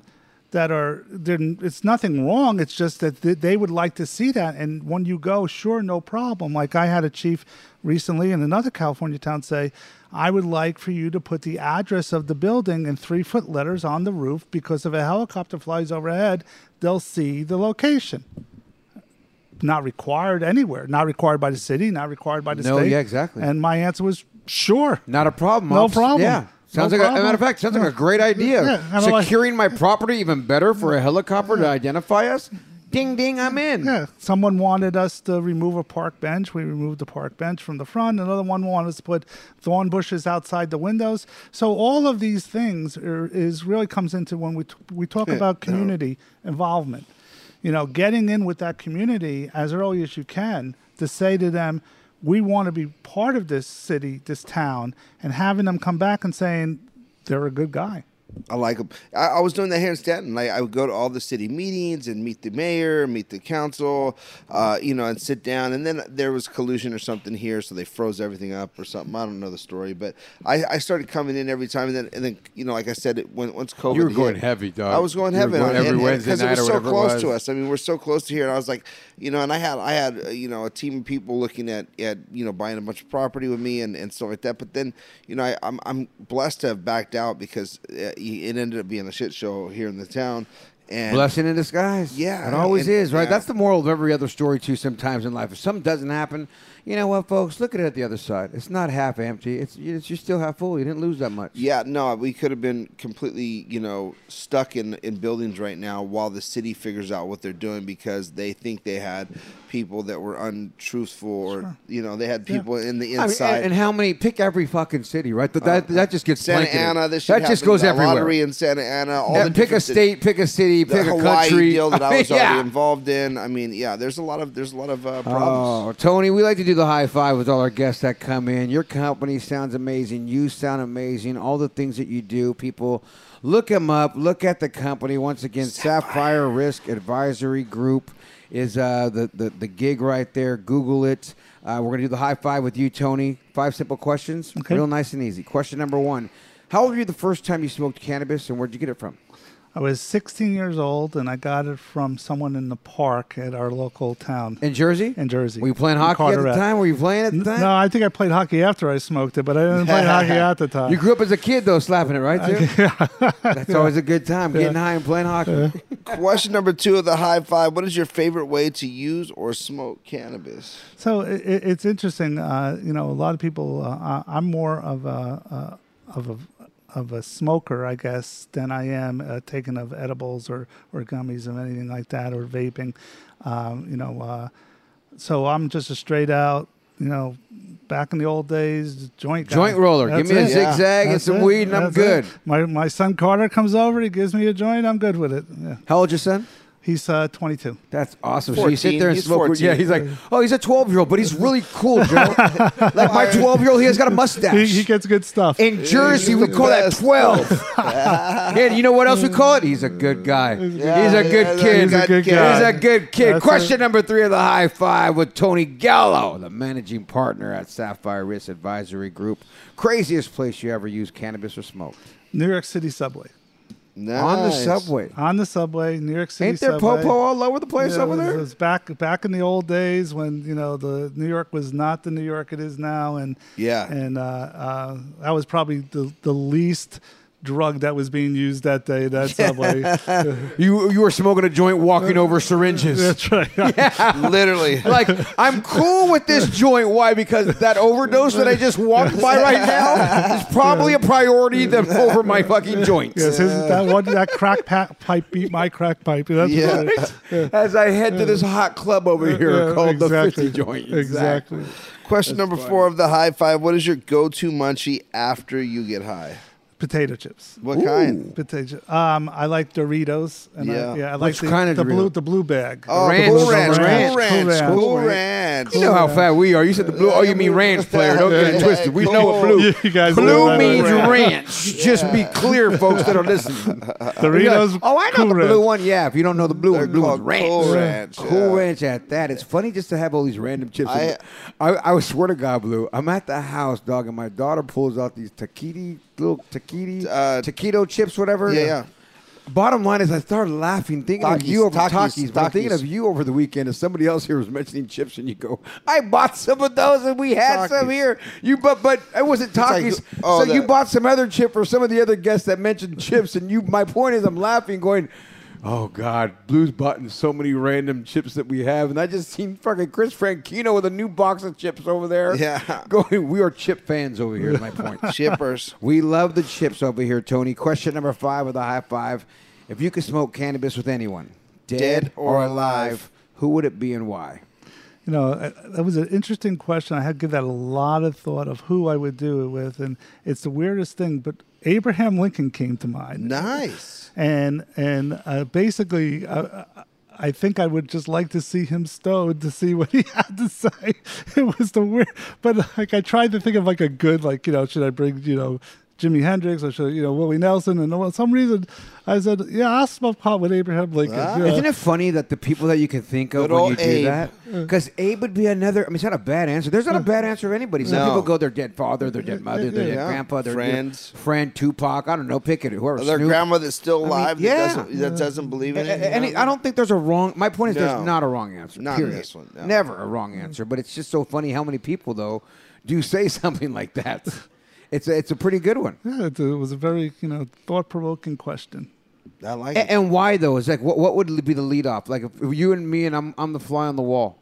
that are it's nothing wrong. It's just that they would like to see that. And when you go, sure, no problem. Like I had a chief recently in another California town say, I would like for you to put the address of the building in three-foot letters on the roof because if a helicopter flies overhead, they'll see the location. Not required anywhere. Not required by the city. Not required by the no, state. No, yeah, exactly. And my answer was, sure. Not a problem. No I'll, problem. Yeah. Sounds no like, problem. A matter of fact, sounds like a great idea. Yeah, securing like, my property even better for a helicopter yeah. to identify us. Ding, ding, I'm in. Yeah. Someone wanted us to remove a park bench. We removed the park bench from the front. Another one wanted us to put thorn bushes outside the windows. So all of these things are, is really comes into when we, t we talk yeah. about community no. involvement. You know, getting in with that community as early as you can to say to them, we want to be part of this city, this town, and having them come back and saying, they're a good guy. I like them. I, I was doing that here in Staten. Like I would go to all the city meetings and meet the mayor, meet the council, uh, you know, and sit down. And then there was collusion or something here, so they froze everything up or something. I don't know the story, but I, I started coming in every time. And then, and then, you know, like I said, it, when once COVID, you were going hit, heavy, dog. I was going heavy going on every and, Wednesday and, night because it was so close was. to us. I mean, we're so close to here. And I was like, you know, and I had I had uh, you know, a team of people looking at at you know buying a bunch of property with me and and stuff like that. But then, you know, I, I'm I'm blessed to have backed out because. Uh, It ended up being a shit show here in the town. And blessing in disguise. Yeah. It always and, is, right? Yeah. That's the moral of every other story, too, sometimes in life. If something doesn't happen, you know what, folks? Look at it at the other side. It's not half empty. It's, it's you're still half full. You didn't lose that much. Yeah, no, we could have been completely, you know, stuck in, in buildings right now while the city figures out what they're doing because they think they had people that were untruthful or, sure. you know, they had people yeah. in the inside. I mean, and, and how many? Pick every fucking city, right? That, that, uh, that just gets Santa blanketed. Ana, this shit That happens. Just goes the everywhere. Lottery in Santa Ana. All yeah, the pick a state, pick a city, the pick Hawaii a country. Deal that I was yeah. already involved in. I mean, yeah, there's a lot of, there's a lot of uh, problems. Oh, Tony, we like to do the high five with all our guests that come in. Your company sounds amazing. You sound amazing. All the things that you do, people, look them up. Look at the company. Once again, Sapphire, Sapphire Risk Advisory Group is uh, the, the, the gig right there. Google it. Uh, we're going to do the high five with you, Tony. Five simple questions. Okay. Real nice and easy. Question number one. How old were you the first time you smoked cannabis, and where'd you get it from? I was sixteen years old, and I got it from someone in the park at our local town. In Jersey? In Jersey. Were you playing hockey at the time? Were you playing at the time? No, I think I played hockey after I smoked it, but I didn't play hockey at the time. You grew up as a kid, though, slapping it, right? Too? Yeah. That's yeah. always a good time, getting yeah. high and playing hockey. Yeah. Question number two of the high five. What is your favorite way to use or smoke cannabis? So it, it's interesting. Uh, you know, a lot of people, uh, I'm more of a, uh, of a, of a smoker, I guess, than I am uh, taking of edibles or, or gummies or anything like that, or vaping, um, you know. Uh, so I'm just a straight out, you know, back in the old days, joint guy. Joint roller. That's Give me it. a zigzag yeah. and some it. weed and That's I'm good. It. My my son Carter comes over, he gives me a joint, I'm good with it. Yeah. How old is your son? He's uh, twenty-two. That's awesome. fourteen, so you sit there and smoke. Yeah, he's like, oh, he's a twelve-year-old, but he's really cool, Joe. Like my twelve-year-old, he has got a mustache. He, he gets good stuff. In Jersey, we call best. that twelve. Yeah, you know what else we call it? He's a good guy. Yeah, he's a good yeah, kid. He's a good guy. He's a good kid. That's Question it. number three of the High Five with Tony Gallo, the managing partner at Sapphire Risk Advisory Group. Craziest place you ever used cannabis or smoked? New York City subway. Nice. On the subway. On the subway, New York City subway. Ain't there popo all over the place yeah, over there? It was back back in the old days when, you know, the New York was not the New York it is now. And yeah. And uh, uh, that was probably the, the least drug that was being used that day, that subway. you you were smoking a joint walking over syringes. That's right. Yeah. Literally. Like, I'm cool with this joint. Why? Because that overdose that I just walked by right now is probably yeah. a priority than over my fucking joints. Yes, his, that, one, that crack pipe beat my crack pipe. That's yeah. right. yeah. As I head to this hot club over here yeah, called exactly. the fifty Joint. Exactly. exactly. Question That's number funny. four of the High Five. What is your go-to munchie after you get high? Potato chips. What Ooh. kind? Potato. Um, I like Doritos. And yeah. I, yeah, I like the, kind of the blue, the blue bag. Oh, ranch. Cool ranch. Cool ranch. Cool ranch. Cool ranch. Cool ranch. You know how fat we are. You said the blue. Oh, you mean ranch player? Don't get it twisted. We know what blue. You guys blue means ranch. ranch. Yeah. Just be clear, folks that are listening. Doritos. Oh, I know cool the blue ranch. one. Yeah, if you don't know the blue They're one, blue one's ranch. Cool ranch. Cool yeah. ranch. At that, it's funny just to have all these random chips. I, I, I swear to God, Blue. I'm at the house, dog, and my daughter pulls out these taquiti. Little taquiti, uh, taquito chips, whatever. Yeah, yeah. Bottom line is, I started laughing, thinking Takis, of you over Takis, Takis, Takis. But I'm thinking of you over the weekend. If somebody else here was mentioning chips, and you go, "I bought some of those, and we had Takis. some here." You, but but it wasn't Takis. Like, oh, so that. you bought some other chip for some of the other guests that mentioned chips, and you. My point is, I'm laughing, going. Oh, God, Blue's bought so many random chips that we have. And I just seen fucking Chris Franchino with a new box of chips over there. Yeah. Going, we are chip fans over here, is my point. Chippers. We love the chips over here, Tony. Question number five with a High Five. If you could smoke cannabis with anyone, dead, dead or, or alive, alive, who would it be and why? You know, that was an interesting question. I had to give that a lot of thought of who I would do it with. And it's the weirdest thing, but Abraham Lincoln came to mind. Nice. And and uh, basically, uh, I think I would just like to see him stowed to see what he had to say. It was the weird, but like I tried to think of like a good, like, you know, should I bring, you know, Jimi Hendrix or should, you know, Willie Nelson? And for some reason, I said, yeah, I'll smoke pot with Abraham Lincoln. Ah. You know? Isn't it funny that the people that you can think of Good when you do Abe. that? Because Abe would be another, I mean, it's not a bad answer. There's not a bad answer of anybody. Some no. people go, their dead father, their dead mother, their yeah. dead grandpa, their friends, dead friend, Tupac, I don't know, pick it, whoever. Their grandma that's still alive I mean, yeah. that, doesn't, that doesn't believe in it. And, and I don't think there's a wrong, my point is no. there's not a wrong answer. Not period. This one. No. Never a wrong answer. But it's just so funny how many people, though, do say something like that. It's a, it's a pretty good one. Yeah, it was a very, you know, thought-provoking question. I like and, it. And why, though? It's like, what, what would be the lead-off? Like, if you and me and I'm, I'm the fly on the wall,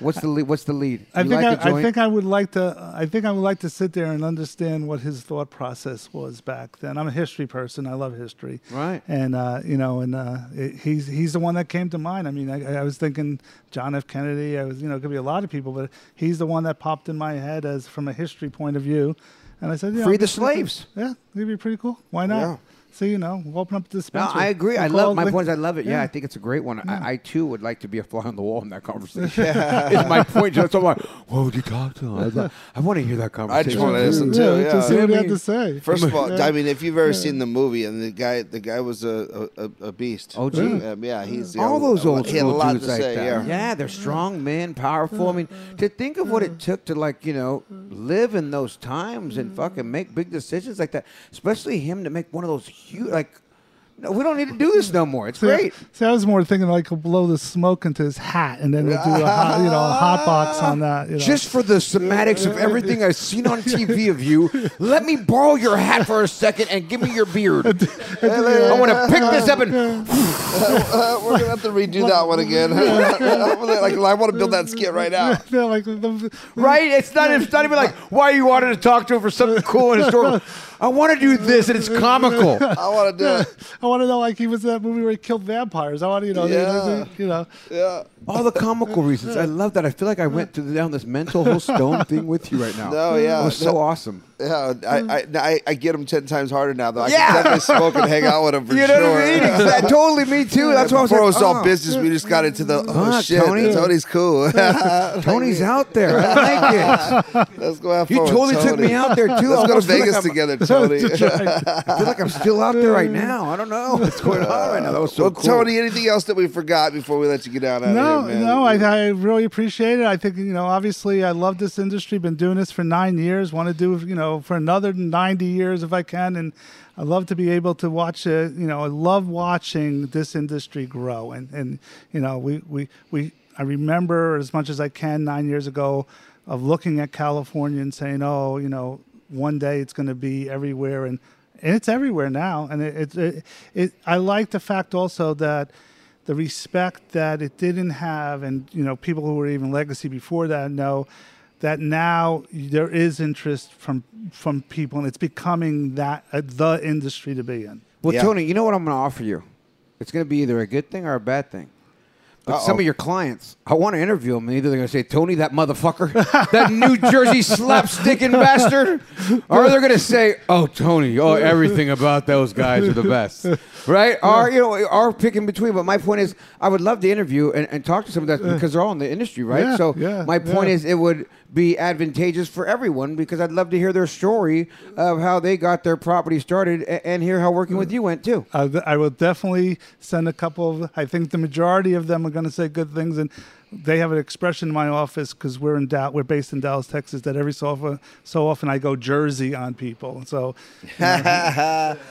what's the lead? What's the lead? I think, like I, I think I would like to. I think I would like to sit there and understand what his thought process was back then. I'm a history person. I love history. Right. And uh, you know, and uh, it, he's he's the one that came to mind. I mean, I, I was thinking John F. Kennedy. I was, you know, it could be a lot of people, but he's the one that popped in my head as from a history point of view. And I said, yeah, free the slaves. Cool. Yeah, that'd be pretty cool. Why not? Yeah. So, you know, we'll open up the dispensary. No, I agree. I love my points. I love it. Yeah, yeah, I think it's a great one. Yeah. I, I, too, would like to be a fly on the wall in that conversation. Yeah. It's my point. That's all. Like, what would you talk to him? I, like, I want to hear that conversation. I just want to listen to it. Yeah, yeah. Just see what he had to say. First of all, yeah. I mean, if you've ever yeah. seen the movie, and the guy, the guy was a a, a beast. Oh, gee. Yeah. Um, yeah, he's all old, those old he had a lot dudes to say, like that. Yeah. yeah, they're strong men, powerful. I mean, to think of what it took to, like, you know, live in those times and fucking make big decisions like that, especially him to make one of those. You, like, no, we don't need to do this no more. It's see, great. See, I was more thinking like he'll blow the smoke into his hat and then we'll do a hot, you know, a hot box on that. You know. Just for the semantics of everything I've seen on T V of you, let me borrow your hat for a second and give me your beard. I want to pick this up and... uh, we're going to have to redo that one again. Like, I want to build that skit right now. Right? It's not, it's not even like why you wanted to talk to him for something cool and historical. I want to do this, and it's comical. I want to do it. I want to know, like, he was in that movie where he killed vampires. I want to, you know, yeah. he, you know. Yeah. All the comical reasons. I love that. I feel like I went to, down this mental whole stone thing with you right now. Oh, yeah. It was so that, awesome. Yeah, I, I I get them ten times harder now, though. I yeah. can definitely smoke and hang out with them for you know sure. What I mean? That totally me too. That's why I was like, before it was all oh. business, we just got into the oh Look, shit. Tony. Tony's cool. Tony's out there. I like it. Let's go out. You totally Tony. took me out there too. Let's I go to Vegas like together, Tony. I feel like I'm still out there right now. I don't know what's going on right now. That was so well, cool. Tony, anything else that we forgot before we let you get out? out no, of here, man? no. I I really appreciate it. I think you know, obviously, I love this industry. Been doing this for nine years. Want to do you know. for another ninety years if I can, and I love to be able to watch it. You know, I love watching this industry grow, and and you know, we we we I remember as much as I can nine years ago of looking at California and saying, oh, you know, one day it's going to be everywhere, and, and it's everywhere now. And it it, it it I like the fact also that the respect that it didn't have, and you know, people who were even legacy before that know. That now there is interest from from people, and it's becoming that uh, the industry to be in. Well, yeah. Tony, you know what I'm going to offer you? It's going to be either a good thing or a bad thing. But Uh-oh. some of your clients, I want to interview them, and either they're going to say, Tony, that motherfucker, that New Jersey slap-sticking bastard, or they're going to say, oh, Tony, oh, everything about those guys are the best, right? Yeah. Or, you know, or pick in between. But my point is, I would love to interview and, and talk to some of that because they're all in the industry, right? Yeah, so yeah, my point yeah. is it would be advantageous for everyone because I'd love to hear their story of how they got their property started and, and hear how working with you went, too. I, I will definitely send a couple of, I think the majority of them are going to say good things, and they have an expression in my office because we're in Dallas, we're based in Dallas, Texas. That every so often, so often I go Jersey on people. So you know,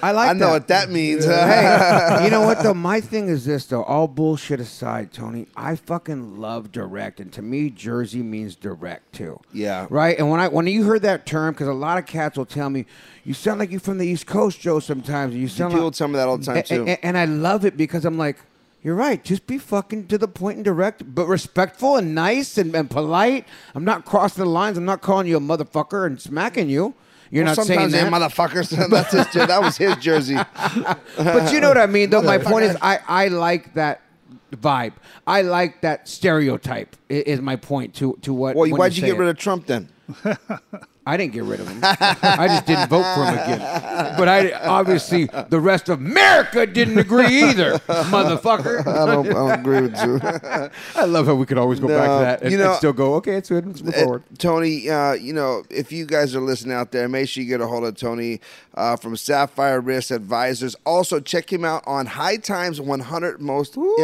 I like. I know that. what that means. Yeah. Hey, you know what though? My thing is this though. All bullshit aside, Tony, I fucking love direct, and to me, Jersey means direct too. Yeah. Right. And when I when you heard that term, because a lot of cats will tell me, you sound like you're from the East Coast, Joe. Sometimes you sound. You like, some of that all the time too. And, and I love it because I'm like. You're right. Just be fucking to the point and direct, but respectful and nice and, and polite. I'm not crossing the lines. I'm not calling you a motherfucker and smacking you. You're well, not saying that. Sometimes they're motherfuckers. That's his, that was his jersey. But you know what I mean, though? My point is I, I like that vibe. I like that stereotype is my point to, to what. Well, why'd you, you get it. rid of Trump then? I didn't get rid of him. I just didn't vote for him again. But I obviously the rest of America didn't agree either, motherfucker. I don't, I don't agree with you. I love how we could always go no, back to that and, you know, and still go, okay, it's good. Let's move forward. Uh, Tony, uh, you know, if you guys are listening out there, make sure you get a hold of Tony uh, from Sapphire Risk Advisors. Also, check him out on High Times one hundred Most Ooh,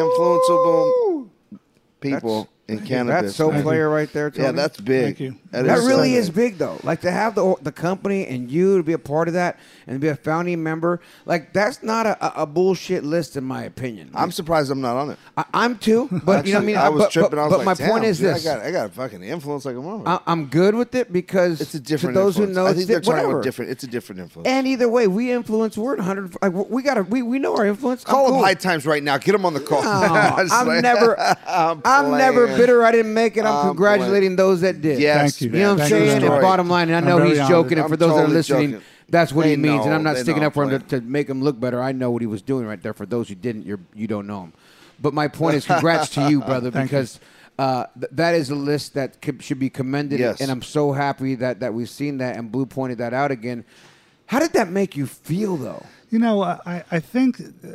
Influenceable People. In cannabis. That's so player right there, Tony. Yeah, that's big. Thank you. That, that is really so is big, though. Like, to have the the company and you to be a part of that and be a founding member, like, that's not a, a bullshit list, in my opinion. I'm surprised I'm not on it. I, I'm too, but Actually, you know what I mean? I was but, tripping. But, I was but like, my point is dude, this. I got, I got a fucking influence like a mother. I, I'm good with it because it's a different to those influence. who know, I think they're talking about different. It's a different influence. And either way, we influence. We're at one hundred. Like, we, gotta, we, we know our influence. Call them cool. High Times right now. Get them on the call. No, I'm like, never. I'm, I'm never. Bitter I didn't make it. I'm um, congratulating boy. those that did. Yes. Thank you. You know what I'm saying? And bottom line, and I know he's joking, and for those that are listening, that's what he means, and I'm not sticking up for him to, to make him look better. I know what he was doing right there. For those who didn't, you're, you don't know him. But my point is, congrats to you, brother, because uh, th that is a list that should be commended, yes. and I'm so happy that, that we've seen that, and Blue pointed that out again. How did that make you feel, though? You know, I, I think... Uh,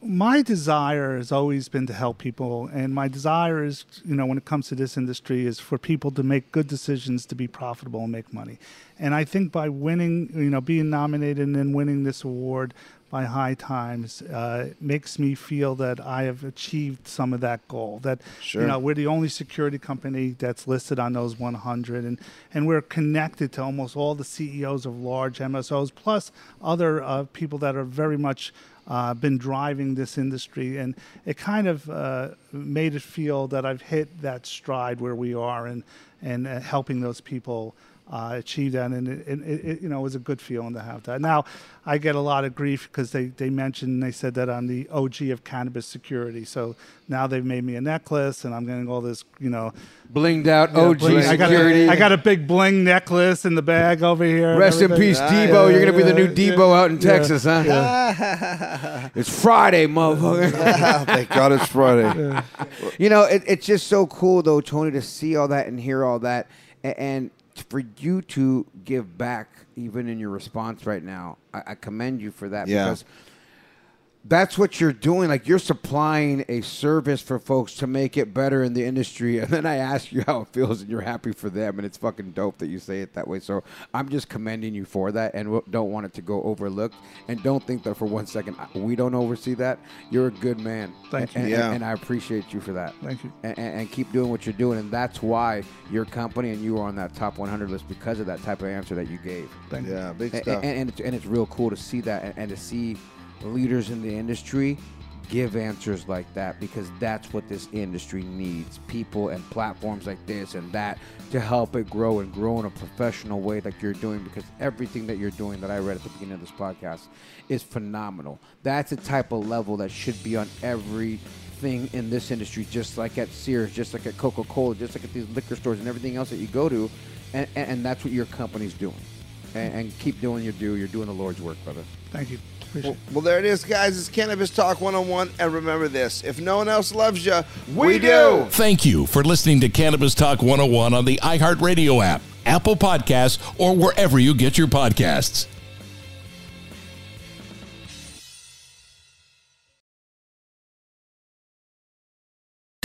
my desire has always been to help people, and my desire is, you know, when it comes to this industry, is for people to make good decisions, to be profitable and make money. And I think by winning, you know, being nominated and then winning this award by High Times uh, makes me feel that I have achieved some of that goal. That, sure. you know, we're the only security company that's listed on those one hundred, and, and we're connected to almost all the C E Os of large M S Os, plus other uh, people that are very much Uh, been driving this industry, and it kind of uh, made it feel that I've hit that stride where we are, and and uh, helping those people uh, achieve that, and it, it, it you know it was a good feeling to have that. Now I get a lot of grief because they they mentioned they said that I'm the O G of cannabis security, so now they've made me a necklace, and I'm getting all this you know blinged out you know, O G bling. security. I got, a, I got a big bling necklace in the bag over here. Rest in peace, ah, Debo. Yeah, You're gonna be the new Debo yeah, out in yeah, Texas, huh? Yeah. It's Friday, motherfucker. Thank God it's Friday. Yeah. You know, it, it's just so cool though, Tony, to see all that and hear all that, and. and for you to give back, even in your response right now, I, I commend you for that. Yeah. Because that's what you're doing. Like, you're supplying a service for folks to make it better in the industry. And then I ask you how it feels, and you're happy for them. And it's fucking dope that you say it that way. So I'm just commending you for that, and don't want it to go overlooked. And don't think that for one second we don't oversee that. You're a good man. Thank and, you. And, yeah. and I appreciate you for that. Thank you. And, and keep doing what you're doing. And that's why your company and you are on that top one hundred list, because of that type of answer that you gave. Thank yeah, you. Big and, stuff. And, and, it's, and it's real cool to see that, and, and to see leaders in the industry give answers like that, because that's what this industry needs, people and platforms like this and that to help it grow and grow in a professional way like you're doing, because everything that you're doing that I read at the beginning of this podcast is phenomenal. That's the type of level that should be on every thing in this industry, just like at Sears, just like at Coca-Cola, just like at these liquor stores and everything else that you go to, and, and, and that's what your company's doing. And, and keep doing your do. You're doing the Lord's work, brother. Thank you. Well, well, there it is, guys. It's Cannabis Talk one oh one. And remember this, if no one else loves you, we, we do. do. Thank you for listening to Cannabis Talk one oh one on the iHeartRadio app, Apple Podcasts, or wherever you get your podcasts.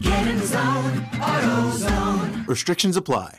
Get in zone, AutoZone. Restrictions apply.